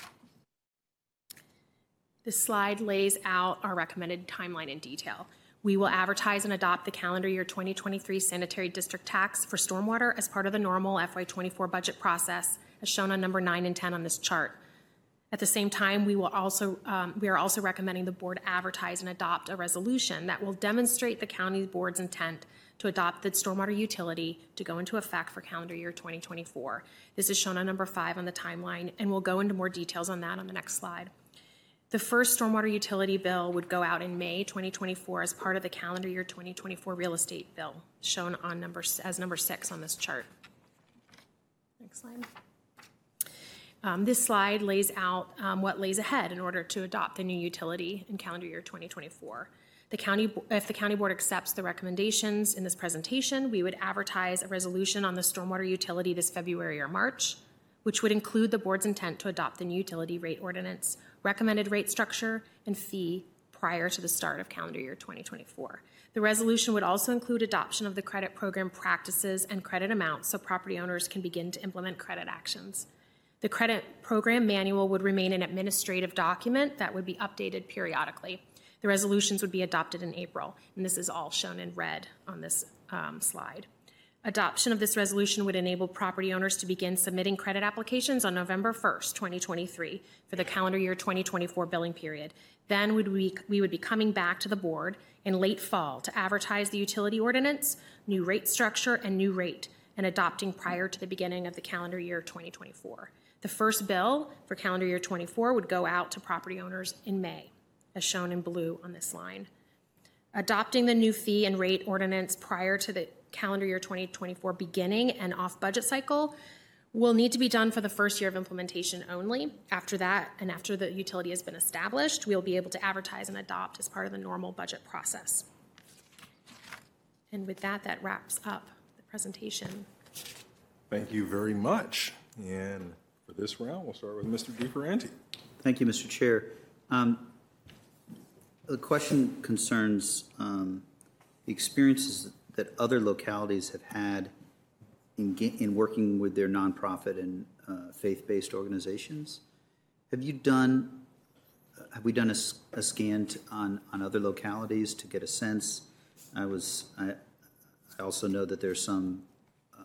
This slide lays out our recommended timeline in detail. We will advertise and adopt the calendar year twenty twenty-three sanitary district tax for stormwater as part of the normal F Y twenty-four budget process, as shown on number nine and ten on this chart. At the same time, we will also um, we are also recommending the board advertise and adopt a resolution that will demonstrate the county board's intent to adopt the stormwater utility to go into effect for calendar year twenty twenty-four. This is shown on number five on the timeline, and we'll go into more details on that on the next slide. The first stormwater utility bill would go out in May twenty twenty-four as part of the calendar year twenty twenty-four real estate bill, shown on number as number six on this chart. Next slide. Um, this slide lays out um, what lays ahead in order to adopt the new utility in calendar year twenty twenty-four. The county, if the county board accepts the recommendations in this presentation, we would advertise a resolution on the stormwater utility this February or March, which would include the board's intent to adopt the new utility rate ordinance, recommended rate structure, and fee prior to the start of calendar year twenty twenty-four. The resolution would also include adoption of the credit program practices and credit amounts so property owners can begin to implement credit actions. The credit program manual would remain an administrative document that would be updated periodically. The resolutions would be adopted in April, and this is all shown in red on this um, slide. Adoption of this resolution would enable property owners to begin submitting credit applications on November first, twenty twenty-three for the calendar year twenty twenty-four billing period. Then would we, we would be coming back to the board in late fall to advertise the utility ordinance, new rate structure, and new rate, and adopting prior to the beginning of the calendar year twenty twenty-four. The first bill for calendar year twenty-four would go out to property owners in May, as shown in blue on this line. Adopting the new fee and rate ordinance prior to the calendar year twenty twenty-four beginning and off-budget cycle will need to be done for the first year of implementation only. After that, and after the utility has been established, we'll be able to advertise and adopt as part of the normal budget process. And with that, that wraps up the presentation. Thank you very much. And for this round, we'll start with Mister DeFerranti. Thank you, Mister Chair. Um, the question concerns um, the experiences that other localities have had in, in working with their nonprofit and uh, faith-based organizations. Have you done? Have we done a, a scan to, on on other localities to get a sense? I was. I, I also know that there's some uh,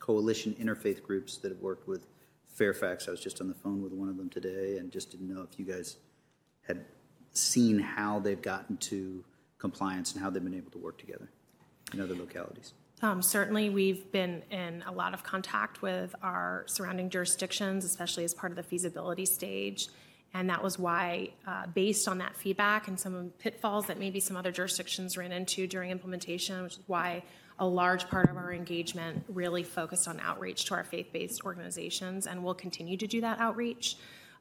coalition interfaith groups that have worked with Fairfax. I was just on the phone with one of them today, and just didn't know if you guys had seen how they've gotten to compliance and how they've been able to work together in other localities. Um, certainly, we've been in a lot of contact with our surrounding jurisdictions, especially as part of the feasibility stage, and that was why, uh, based on that feedback and some pitfalls that maybe some other jurisdictions ran into during implementation, which is why a large part of our engagement really focused on outreach to our faith-based organizations, and we'll continue to do that outreach.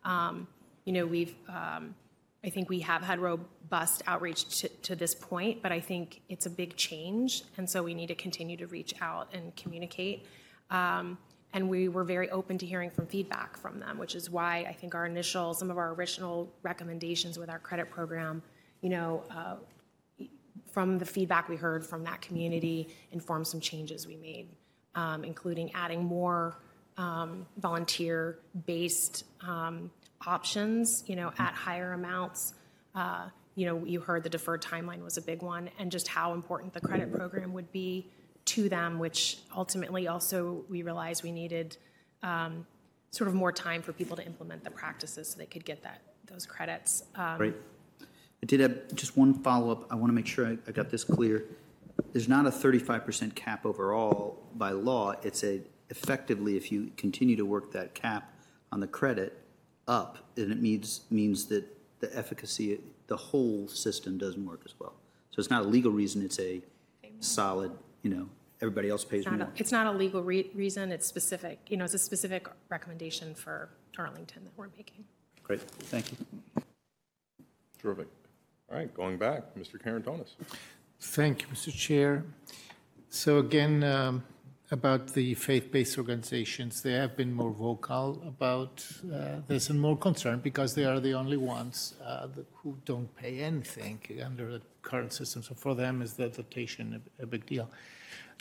Um, you know, we've... Um, I think we have had robust outreach to, to this point, but I think it's a big change, and so we need to continue to reach out and communicate. Um, and we were very open to hearing from feedback from them, which is why I think our initial, some of our original recommendations with our credit program, you know, uh, from the feedback we heard from that community, informed some changes we made, um, including adding more um, volunteer-based um, options, you know, at higher amounts. Uh, you know, you heard the deferred timeline was a big one, and just how important the credit program would be to them, which ultimately also we realized we needed um, sort of more time for people to implement the practices so they could get that those credits. Um, right. I did have just one follow-up. I want to make sure I, I got this clear. There's not a thirty-five percent cap overall by law. It's a effectively, if you continue to work that cap on the credit up, and it means means that the efficacy, the whole system doesn't work as well. So it's not a legal reason, it's a solid, you know, everybody else pays more. It's not a legal re- reason, it's specific, you know, it's a specific recommendation for Arlington that we're making. Great, thank you. Terrific. All right, going back, Mister Carantonis. Thank you, Mister Chair. So again, um, about the faith-based organizations, they have been more vocal about uh, this and more concerned because they are the only ones uh, that, who don't pay anything under the current system. So for them, is the dotation a big deal?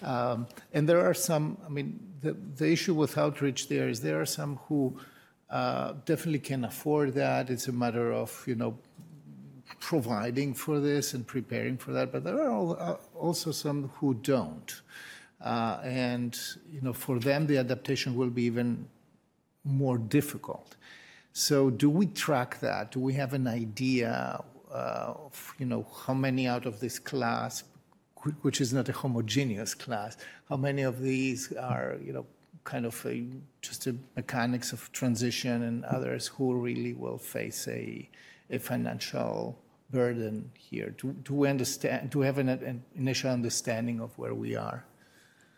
Um, and there are some, I mean, the, the issue with outreach there is there are some who uh, definitely can afford that. It's a matter of, you know, providing for this and preparing for that. But there are also some who don't. Uh, and, you know, for them, the adaptation will be even more difficult. So do we track that? Do we have an idea uh, of, you know, how many out of this class, which is not a homogeneous class, how many of these are, you know, kind of a, just a mechanics of transition, and others who really will face a, a financial burden here? Do, do we understand, do we have an, an initial understanding of where we are?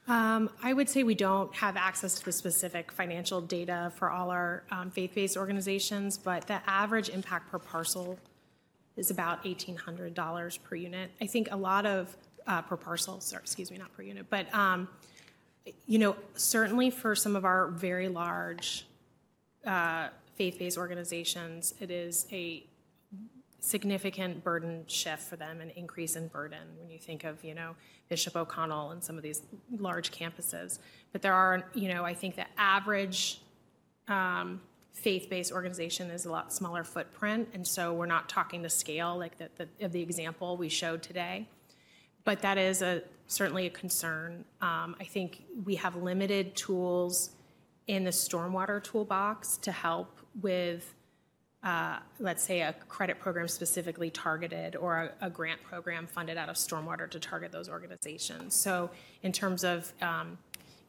Um, I would say we don't have access to the specific financial data for all our um, faith-based organizations, but the average impact per parcel is about eighteen hundred dollars per unit. I think a lot of, uh, per parcel, sorry, excuse me, not per unit, but, um, you know, certainly for some of our very large uh, faith-based organizations, it is a significant burden shift for them, an increase in burden when you think of, you know, Bishop O'Connell and some of these large campuses. But there are, you know, I think the average um, faith-based organization is a lot smaller footprint, and so we're not talking to scale like the, the, of the example we showed today. But that is a certainly a concern. Um, I think we have limited tools in the stormwater toolbox to help with Uh, let's say a credit program specifically targeted or a, a grant program funded out of stormwater to target those organizations. So in terms of, um,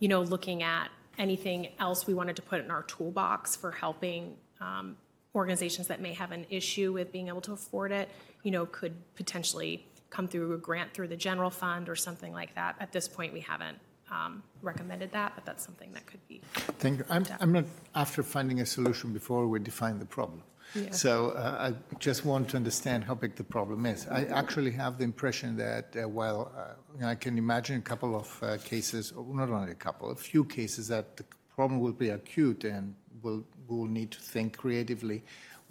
you know, looking at anything else we wanted to put in our toolbox for helping um, organizations that may have an issue with being able to afford it, you know, could potentially come through a grant through the general fund or something like that. At this point, we haven't Um, recommended that, but that's something that could be. Thank you. I'm, I'm not after finding a solution before we define the problem. Yeah. So uh, I just want to understand how big the problem is. I actually have the impression that uh, while uh, I can imagine a couple of uh, cases, or not only a couple, a few cases that the problem will be acute and we'll, we'll need to think creatively,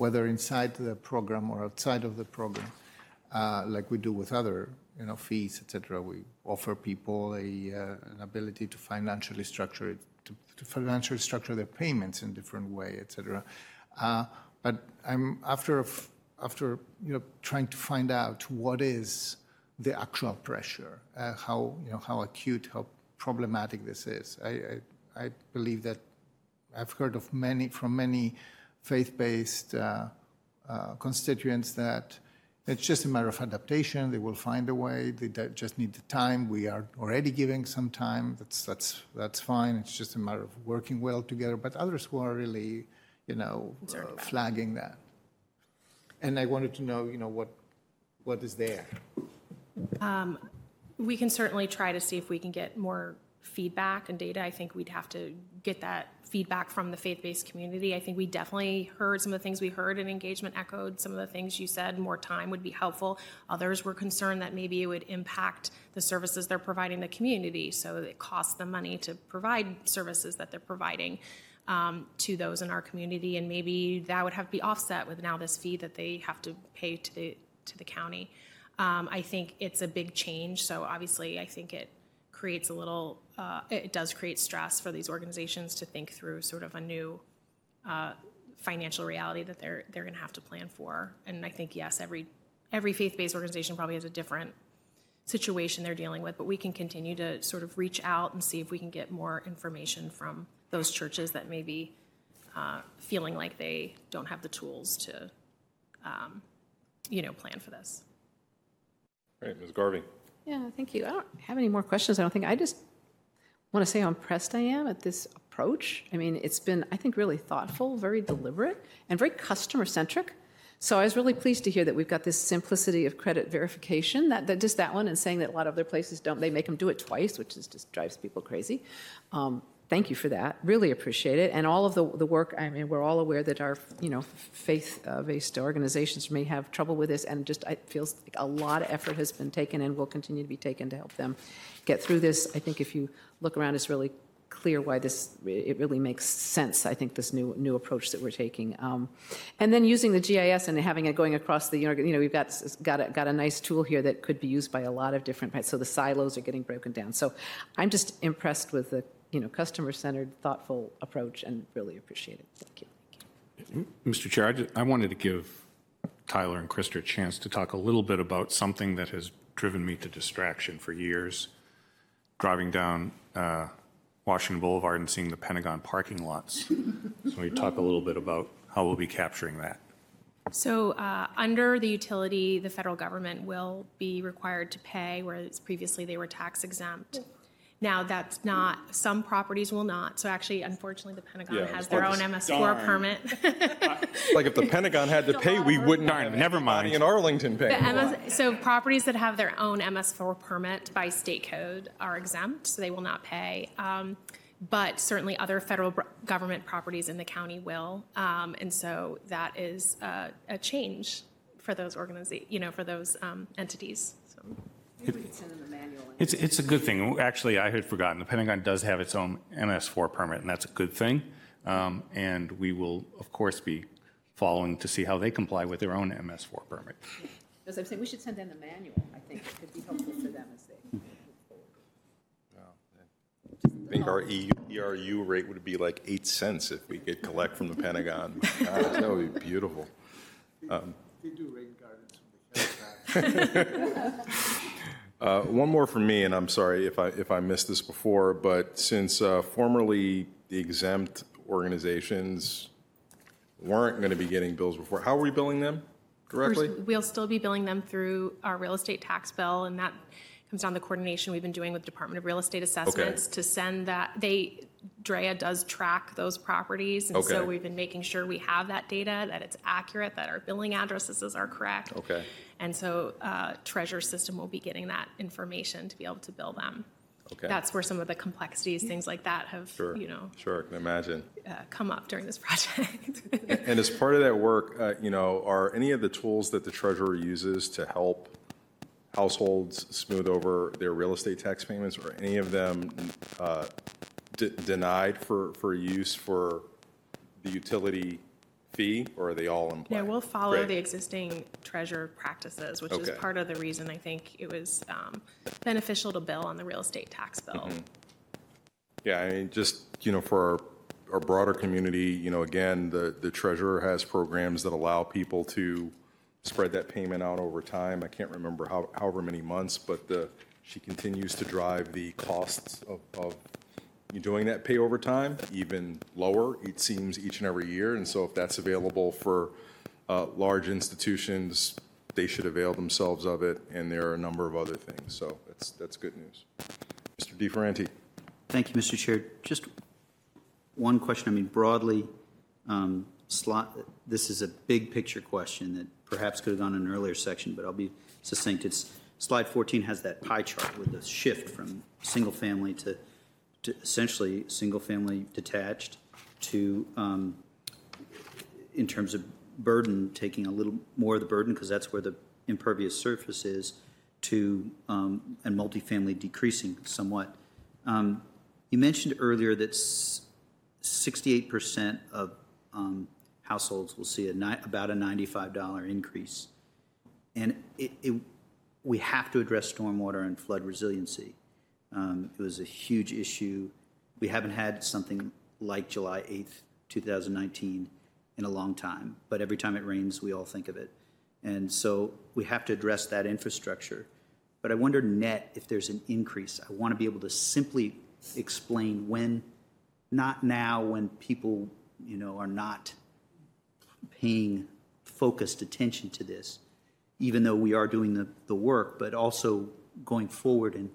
whether inside the program or outside of the program, uh, like we do with other You know, fees, et cetera. We offer people a, uh, an ability to financially structure it, to, to financially structure their payments in a different way, et cetera. Uh, but I'm after after you know trying to find out what is the actual pressure, uh, how you know how acute, how problematic this is. I, I I believe that I've heard of many from many faith-based uh, uh, constituents that. It's just a matter of adaptation. They will find a way. They just need the time. We are already giving some time. That's that's that's fine. It's just a matter of working well together. But others who are really, you know, uh, flagging that. And I wanted to know, you know, what what is there. Um, we can certainly try to see if we can get more feedback and data. I think we'd have to get that feedback from the faith-based community. I think we definitely heard some of the things we heard in engagement echoed some of the things you said. More time would be helpful. Others were concerned that maybe it would impact the services they're providing the community, so it costs them money to provide services that they're providing um, to those in our community, and maybe that would have to be offset with now this fee that they have to pay to the to the county. Um, I think it's a big change, so obviously I think it creates a little, uh, it does create stress for these organizations to think through sort of a new uh, financial reality that they're they're going to have to plan for. And I think, yes, every every faith-based organization probably has a different situation they're dealing with, but we can continue to sort of reach out and see if we can get more information from those churches that may be uh, feeling like they don't have the tools to, um, you know, plan for this. All right, Miz Garvey. Yeah, thank you. I don't have any more questions, I don't think. I just want to say how impressed I am at this approach. I mean, it's been, I think, really thoughtful, very deliberate, and very customer-centric. So I was really pleased to hear that we've got this simplicity of credit verification, that, that just that one, and saying that a lot of other places don't. They make them do it twice, which is just drives people crazy. Um, thank you for that. Really appreciate it. And all of the, the work, I mean, we're all aware that our, you know, faith-based organizations may have trouble with this, and just it feels like a lot of effort has been taken and will continue to be taken to help them get through this. I think if you look around, it's really clear why this, it really makes sense, I think, this new new approach that we're taking. Um, and then using the G I S and having it going across the, you know, we've got got a, got a nice tool here that could be used by a lot of different, right? So the silos are getting broken down. So I'm just impressed with the, you know, customer-centered, thoughtful approach, and really appreciate it. Thank you. Thank you. Mister Chair, I, just, I wanted to give Tyler and Krista a chance to talk a little bit about something that has driven me to distraction for years, driving down uh, Washington Boulevard and seeing the Pentagon parking lots. So we talk a little bit about how we'll be capturing that. So uh, under the utility, the federal government will be required to pay, whereas previously they were tax exempt. Now that's not, some properties will not. So actually, unfortunately, the Pentagon yeah, has their own M S four darn. permit. Like if the Pentagon had to pay, we wouldn't darn, have never mind. in Arlington pay. M S, so properties that have their own M S four permit by state code are exempt, so they will not pay. Um, but certainly other federal government properties in the county will. Um, and so that is uh, a change for those organiza- you know, for those um, entities. So. It, it's it's a good thing. Actually, I had forgotten. The Pentagon does have its own M S four permit, and that's a good thing. Um, and we will, of course, be following to see how they comply with their own M S four permit. As I'm saying, we should send them the manual. I think it could be helpful for them as they. I think our E R U rate would be like eight cents if we could collect from the Pentagon. My God, that would be beautiful. Um, they do rain gardens from the Pentagon. Uh, one more from me, and I'm sorry if I if I missed this before, but since uh, formerly the exempt organizations weren't going to be getting bills before, how are we billing them directly? We're, we'll still be billing them through our real estate tax bill, and that comes down to the coordination we've been doing with the Department of Real Estate Assessments okay. to send that. They D R E A does track those properties, and okay. so we've been making sure we have that data, that it's accurate, that our billing addresses are correct. Okay. And so uh, Treasurer system will be getting that information to be able to bill them. Okay. That's where some of the complexities, things like that have, sure. you know. Sure, I can imagine. Uh, come up during this project. And as part of that work, uh, you know, are any of the tools that the Treasurer uses to help households smooth over their real estate tax payments, or any of them uh, d- denied for, for use for the utility fee, or are they all in play? No, we'll follow Greg. the existing Treasurer practices, which okay. is part of the reason I think it was um, beneficial to bill on the real estate tax bill. Mm-hmm. Yeah, I mean, just, you know, for our, our broader community, you know, again, the, the Treasurer has programs that allow people to spread that payment out over time. I can't remember how, however many months, but the, she continues to drive the costs of, of you doing that pay over time even lower, it seems, each and every year. And so if that's available for uh, large institutions, they should avail themselves of it, and there are a number of other things. So that's that's good news. Mister DeFerranti. Thank you, Mister Chair. Just one question. I mean, broadly, um, slot, this is a big picture question that perhaps could have gone in an earlier section, but I'll be succinct. It's slide fourteen has that pie chart with the shift from single family to, to essentially single family detached to, um, in terms of burden, taking a little more of the burden because that's where the impervious surface is, to um, and multifamily decreasing somewhat. Um, you mentioned earlier that sixty-eight percent of um, households will see a ni- about a ninety-five dollars increase. And it, it, we have to address stormwater and flood resiliency. Um, it was a huge issue. We haven't had something like July eighth, twenty nineteen in a long time, but every time it rains, we all think of it. And so we have to address that infrastructure. But I wonder net if there's an increase. I want to be able to simply explain when, not now when people, you know, are not paying focused attention to this, even though we are doing the, the work, but also going forward in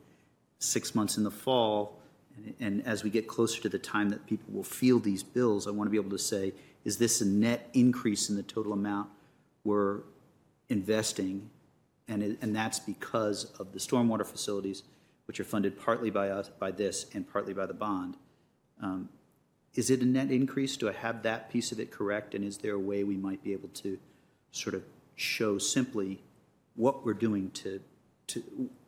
six months in the fall, and, and as we get closer to the time that people will feel these bills, I want to be able to say, is this a net increase in the total amount we're investing? And, it, and that's because of the stormwater facilities, which are funded partly by us, by this, and partly by the bond. Um, is it a net increase? Do I have that piece of it correct? And is there a way we might be able to sort of show simply what we're doing to, to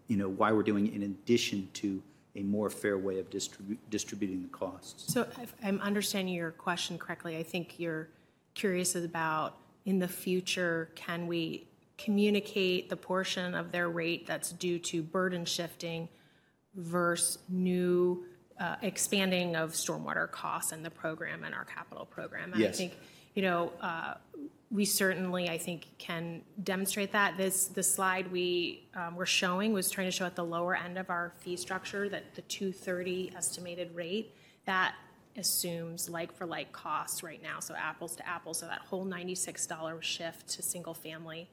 you know, why we're doing it in addition to a more fair way of distribu- distributing the costs? So if I'm understanding your question correctly, I think you're curious about in the future, can we communicate the portion of their rate that's due to burden shifting versus new uh, expanding of stormwater costs in the program and our capital program? And yes. I think, you know, uh, we certainly, I think, can demonstrate that. This the slide we um, were showing was trying to show at the lower end of our fee structure that the two thirty estimated rate, that assumes like-for-like costs right now, so apples to apples, so that whole ninety-six dollars shift to single-family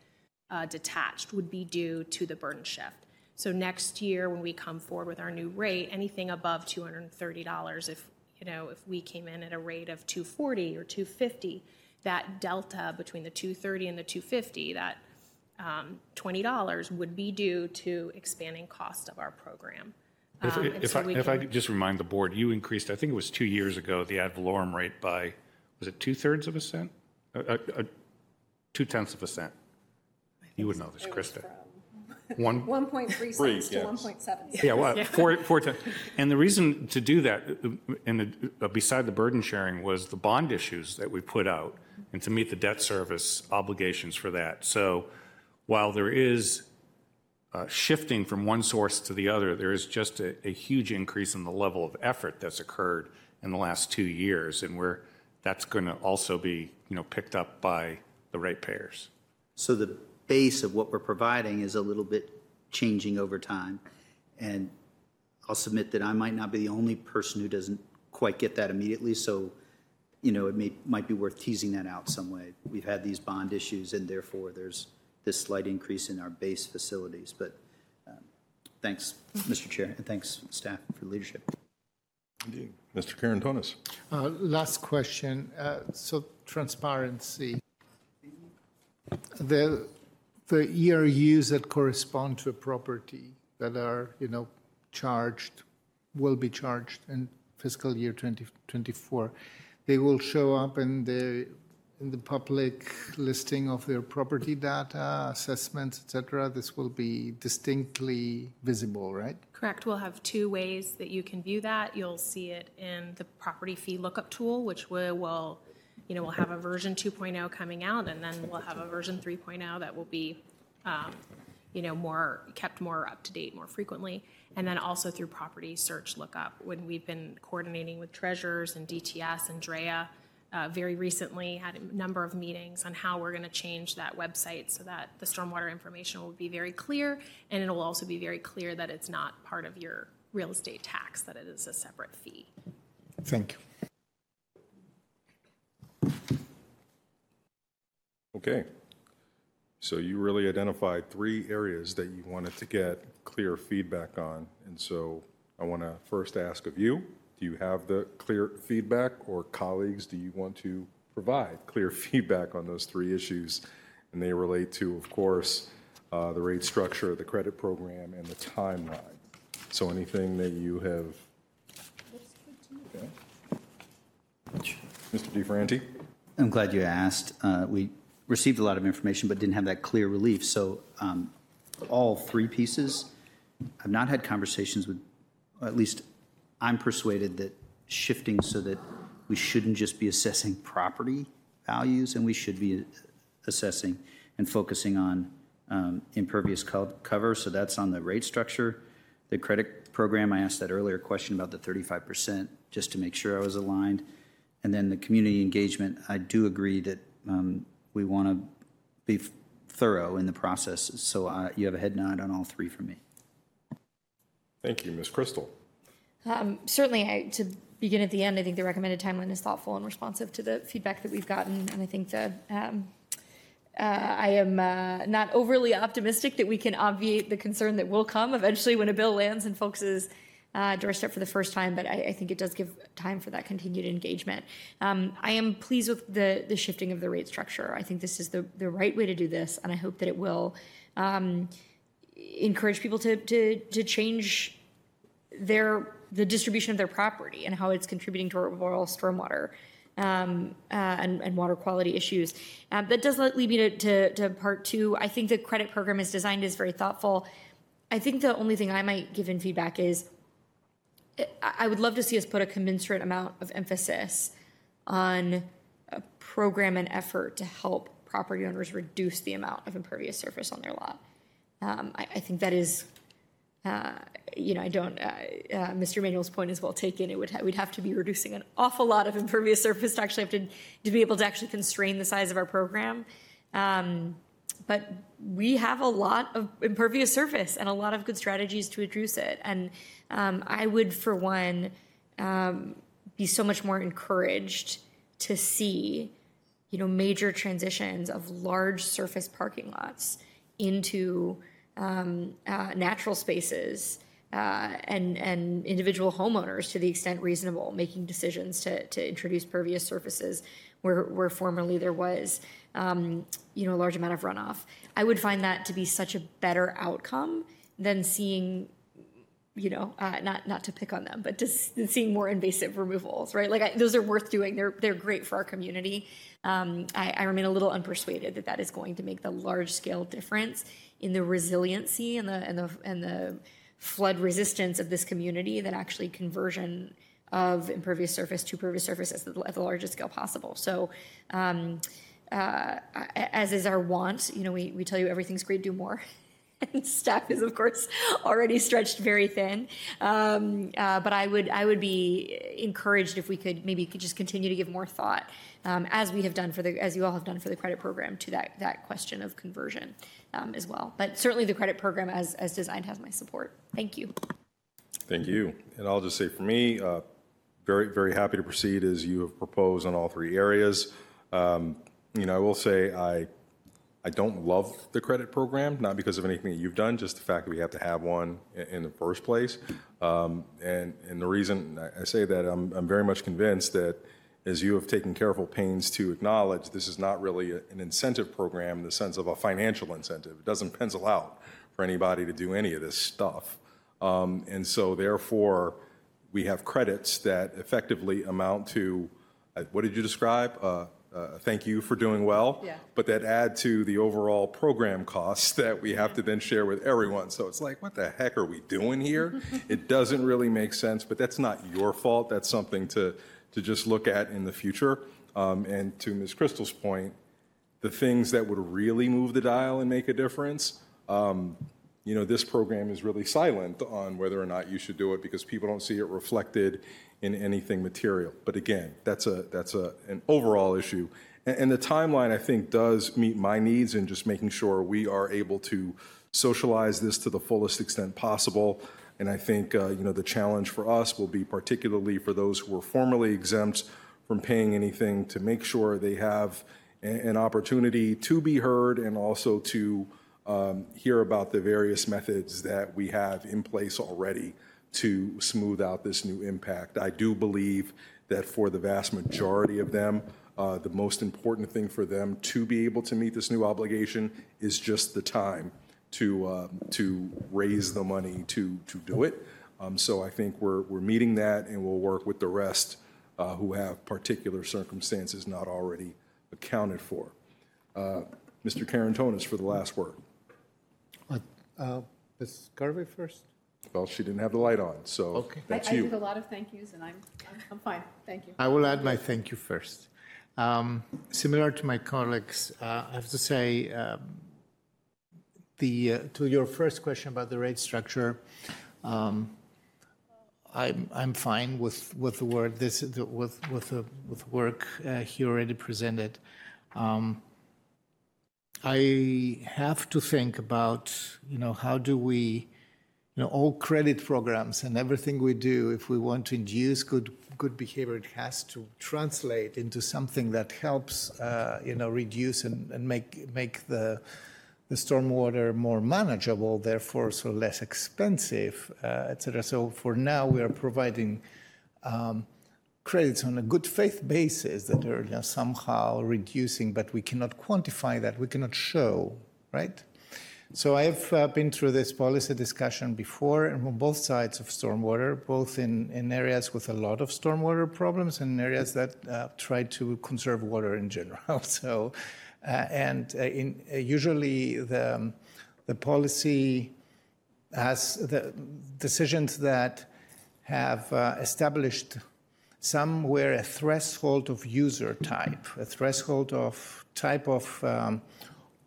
uh, detached would be due to the burden shift. So next year, when we come forward with our new rate, anything above two hundred thirty dollars, if you know, if we came in at a rate of two hundred forty dollars or two hundred fifty dollars, that delta between the two hundred thirty dollars and the two hundred fifty dollars, that um, twenty dollars would be due to expanding cost of our program. If, um, if, so I, if I could just remind the board, you increased, I think it was two years ago, the ad valorem rate by, was it two-thirds of a cent? Uh, uh, uh, two-tenths of a cent. You would know this, Krista. One, one point three cents to yeah. one point seven. Yeah, well, yeah. Four, four ten. And the reason to do that, and uh, beside the burden sharing, was the bond issues that we put out and to meet the debt service obligations for that. So while there is Uh, shifting from one source to the other, there is just a, a huge increase in the level of effort that's occurred in the last two years, and we're, that's going to also be, you know, picked up by the ratepayers. So the base of what we're providing is a little bit changing over time, and I'll submit that I might not be the only person who doesn't quite get that immediately, so, you know, it may, might be worth teasing that out some way. We've had these bond issues, and therefore there's this slight increase in our base facilities. But um, thanks, Mister Chair, and thanks, staff, for leadership. Indeed. Mister Carantonis. Uh, last question. Uh, so transparency. The, the E R Us that correspond to a property that are, you know, charged, will be charged in fiscal year twenty twenty-four, they will show up in the in the public listing of their property data, assessments, et cetera. This will be distinctly visible, right? Correct. We'll have two ways that you can view that. You'll see it in the property fee lookup tool, which we will, you know, we'll have a version two point oh coming out, and then we'll have a version three point oh that will be, um, you know, more kept more up to date more frequently. And then also through property search lookup, when we've been coordinating with treasurers and D T S and D R E A, Uh, very recently had a number of meetings on how we're going to change that website so that the stormwater information will be very clear, and it will also be very clear that it's not part of your real estate tax, that it is a separate fee. Thank you. Okay. So you really identified three areas that you wanted to get clear feedback on, and so I want to first ask of you, do you have the clear feedback, or colleagues, do you want to provide clear feedback on those three issues? And they relate to, of course, uh, the rate structure, the credit program, and the timeline. So anything that you have? Okay. Mister DeFerranti? I'm glad you asked. Uh, we received a lot of information but didn't have that clear relief. So um, all three pieces, I've not had conversations with, at least I'm persuaded that shifting so that we shouldn't just be assessing property values, and we should be assessing and focusing on um, impervious co- cover. So that's on the rate structure. The credit program, I asked that earlier question about the thirty-five percent just to make sure I was aligned. And then the community engagement, I do agree that um, we want to be f- thorough in the process. So I, you have a head nod on all three from me. Thank you, Miz Crystal. Um, certainly, I, to begin at the end, I think the recommended timeline is thoughtful and responsive to the feedback that we've gotten, and I think that um, uh, I am uh, not overly optimistic that we can obviate the concern that will come eventually when a bill lands in folks' uh, doorstep for the first time, but I, I think it does give time for that continued engagement. Um, I am pleased with the, the shifting of the rate structure. I think this is the, the right way to do this, and I hope that it will um, encourage people to, to, to change their the distribution of their property and how it's contributing to our overall stormwater um, uh, and, and water quality issues. Um, that does lead me to, to, to part two. I think the credit program is designed is very thoughtful. I think the only thing I might give in feedback is I would love to see us put a commensurate amount of emphasis on a program and effort to help property owners reduce the amount of impervious surface on their lot. Um, I, I think that is, uh, you know, I don't, uh, uh, Mister Manuel's point is well taken. It would ha- we'd have to be reducing an awful lot of impervious surface to actually have to, to be able to actually constrain the size of our program. Um, but we have a lot of impervious surface and a lot of good strategies to reduce it. And um, I would, for one, um, be so much more encouraged to see, you know, major transitions of large surface parking lots into um, uh, natural spaces uh, and and individual homeowners, to the extent reasonable, making decisions to to introduce pervious surfaces where where formerly there was um, you know a large amount of runoff. I would find that to be such a better outcome than seeing, you know, uh, not not to pick on them, but just seeing more invasive removals, right? Like I, those are worth doing. They're they're great for our community. Um, I, I remain a little unpersuaded that that is going to make the large scale difference in the resiliency and the and the and the flood resistance of this community that actually conversion of impervious surface to pervious surface at the, at the largest scale possible. So, um, uh, as is our want, you know, we we tell you everything's great, do more. And staff is, of course, already stretched very thin. Um, uh, but I would I would be encouraged if we could maybe could just continue to give more thought, um, as we have done for the as you all have done for the credit program, to that that question of conversion um, as well. But certainly the credit program as as designed has my support. Thank you. Thank you. And I'll just say for me, uh, very very happy to proceed as you have proposed on all three areas. Um, you know, I will say I. I don't love the credit program, not because of anything that you've done, just the fact that we have to have one in the first place. Um, and, and the reason I say that, I'm, I'm very much convinced that as you have taken careful pains to acknowledge, this is not really a, an incentive program in the sense of a financial incentive. It doesn't pencil out for anybody to do any of this stuff. Um, and so therefore, we have credits that effectively amount to, uh, what did you describe? Uh, Uh, thank you for doing well, yeah. But that add to the overall program costs that we have to then share with everyone. So it's like, what the heck are we doing here? It doesn't really make sense, but that's not your fault. That's something to, to just look at in the future. Um, and to Miz Crystal's point, the things that would really move the dial and make a difference, um, you know, this program is really silent on whether or not you should do it because people don't see it reflected in anything material. But again, that's a that's a an overall issue. And, and the timeline, I think, does meet my needs in just making sure we are able to socialize this to the fullest extent possible. And I think, uh, you know, the challenge for us will be particularly for those who were formerly exempt from paying anything to make sure they have a, an opportunity to be heard and also to um, hear about the various methods that we have in place already to smooth out this new impact. I do believe that for the vast majority of them, uh, the most important thing for them to be able to meet this new obligation is just the time to uh, to raise the money to to do it. Um, so I think we're we're meeting that, and we'll work with the rest uh, who have particular circumstances not already accounted for. Uh, Mister Carantonis for the last word. Uh, Miz Garvey first. Well, she didn't have the light on, so okay. That's I, I you. I did a lot of thank yous, and I'm, I'm I'm fine. Thank you. I will add my thank you first. Um, similar to my colleagues, uh, I have to say, um, the uh, to your first question about the rate structure, um, I'm I'm fine with, with the word this the, with with the with work uh, he already presented. Um, I have to think about you know how do we. You know, all credit programs and everything we do, if we want to induce good good behavior, it has to translate into something that helps, uh, you know, reduce and, and make make the the stormwater more manageable, therefore so less expensive, uh, et cetera. So for now, we are providing um, credits on a good faith basis that are you know, somehow reducing, but we cannot quantify that. We cannot show, right? So I've uh, been through this policy discussion before, and on both sides of stormwater, both in, in areas with a lot of stormwater problems and areas that uh, try to conserve water in general. So, uh, and uh, in, uh, usually the um, the policy has the decisions that have uh, established somewhere a threshold of user type, a threshold of type of um,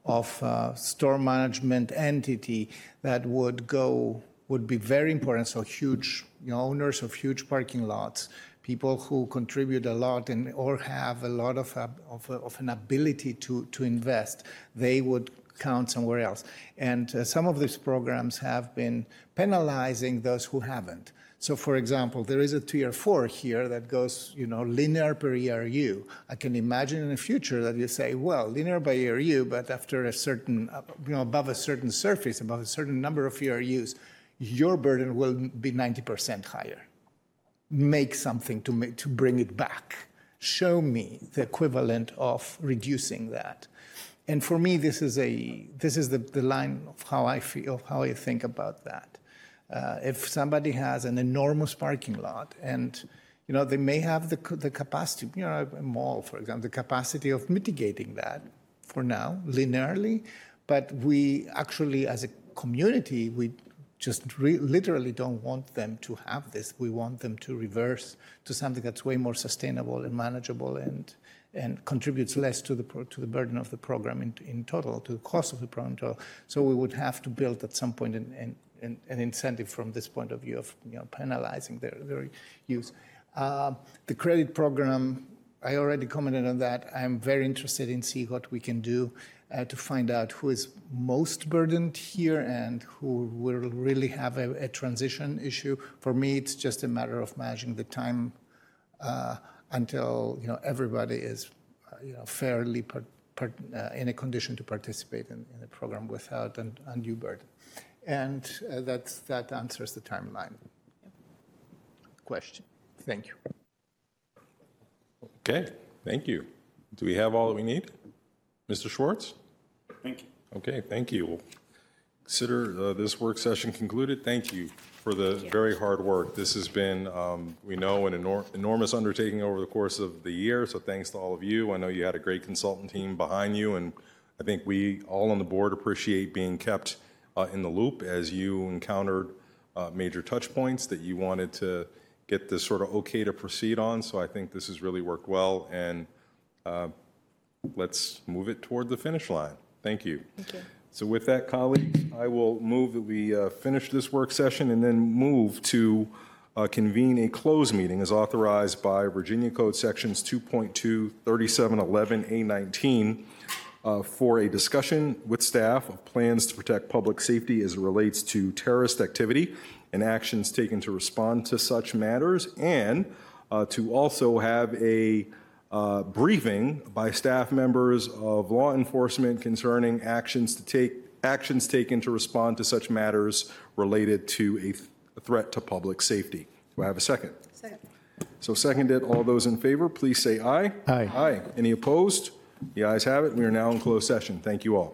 of uh, storm management entity that would go, would be very important. So huge, you know, owners of huge parking lots, people who contribute a lot and or have a lot of uh, of, of an ability to, to invest, they would count somewhere else. And uh, some of these programs have been penalizing those who haven't. So, for example, there is a tier four here that goes, you know, linear per E R U. I can imagine in the future that you say, well, linear by E R U, but after a certain, you know, above a certain surface, above a certain number of E R Us, your burden will be ninety percent higher. Make something to make, to bring it back. Show me the equivalent of reducing that. And for me, this is a this is the, the line of how I feel, of how I think about that. Uh, if somebody has an enormous parking lot and, you know, they may have the, the capacity, you know, a mall, for example, the capacity of mitigating that for now, linearly, but we actually, as a community, we just re- literally don't want them to have this. We want them to reverse to something that's way more sustainable and manageable and and contributes less to the pro- to the burden of the program in, in total, to the cost of the program in total. So we would have to build at some point and an, an, an incentive from this point of view of, you know, penalizing their, their use. Uh, the credit program, I already commented on that. I'm very interested in seeing what we can do uh, to find out who is most burdened here and who will really have a, a transition issue. For me, it's just a matter of managing the time uh, until, you know, everybody is, uh, you know, fairly part, part, uh, in a condition to participate in, in the program without an undue burden. And uh, that's, that answers the timeline question. Thank you. Okay, thank you. Do we have all that we need? Mister Schwartz? Thank you. Okay, thank you. We'll consider uh, this work session concluded. Thank you for the very hard work. This has been, um, we know, an enor- enormous undertaking over the course of the year, so thanks to all of you. I know you had a great consultant team behind you, and I think we all on the board appreciate being kept uh, in the loop as you encountered uh, major touch points that you wanted to get this sort of okay to proceed on, so I think this has really worked well, and uh, let's move it toward the finish line. Thank you. Thank you. So with that, colleagues, I will move that we uh, finish this work session and then move to uh, convene a closed meeting as authorized by Virginia Code Sections two point two, thirty-seven eleven, A nineteen uh, for a discussion with staff of plans to protect public safety as it relates to terrorist activity and actions taken to respond to such matters, and uh, to also have a Uh, briefing by staff members of law enforcement concerning actions to take actions taken to respond to such matters related to a, th- a threat to public safety. Do I have a second? Second. So seconded. All those in favor, please say aye. Aye. Aye. Any opposed? The ayes have it. We are now in closed session. Thank you all.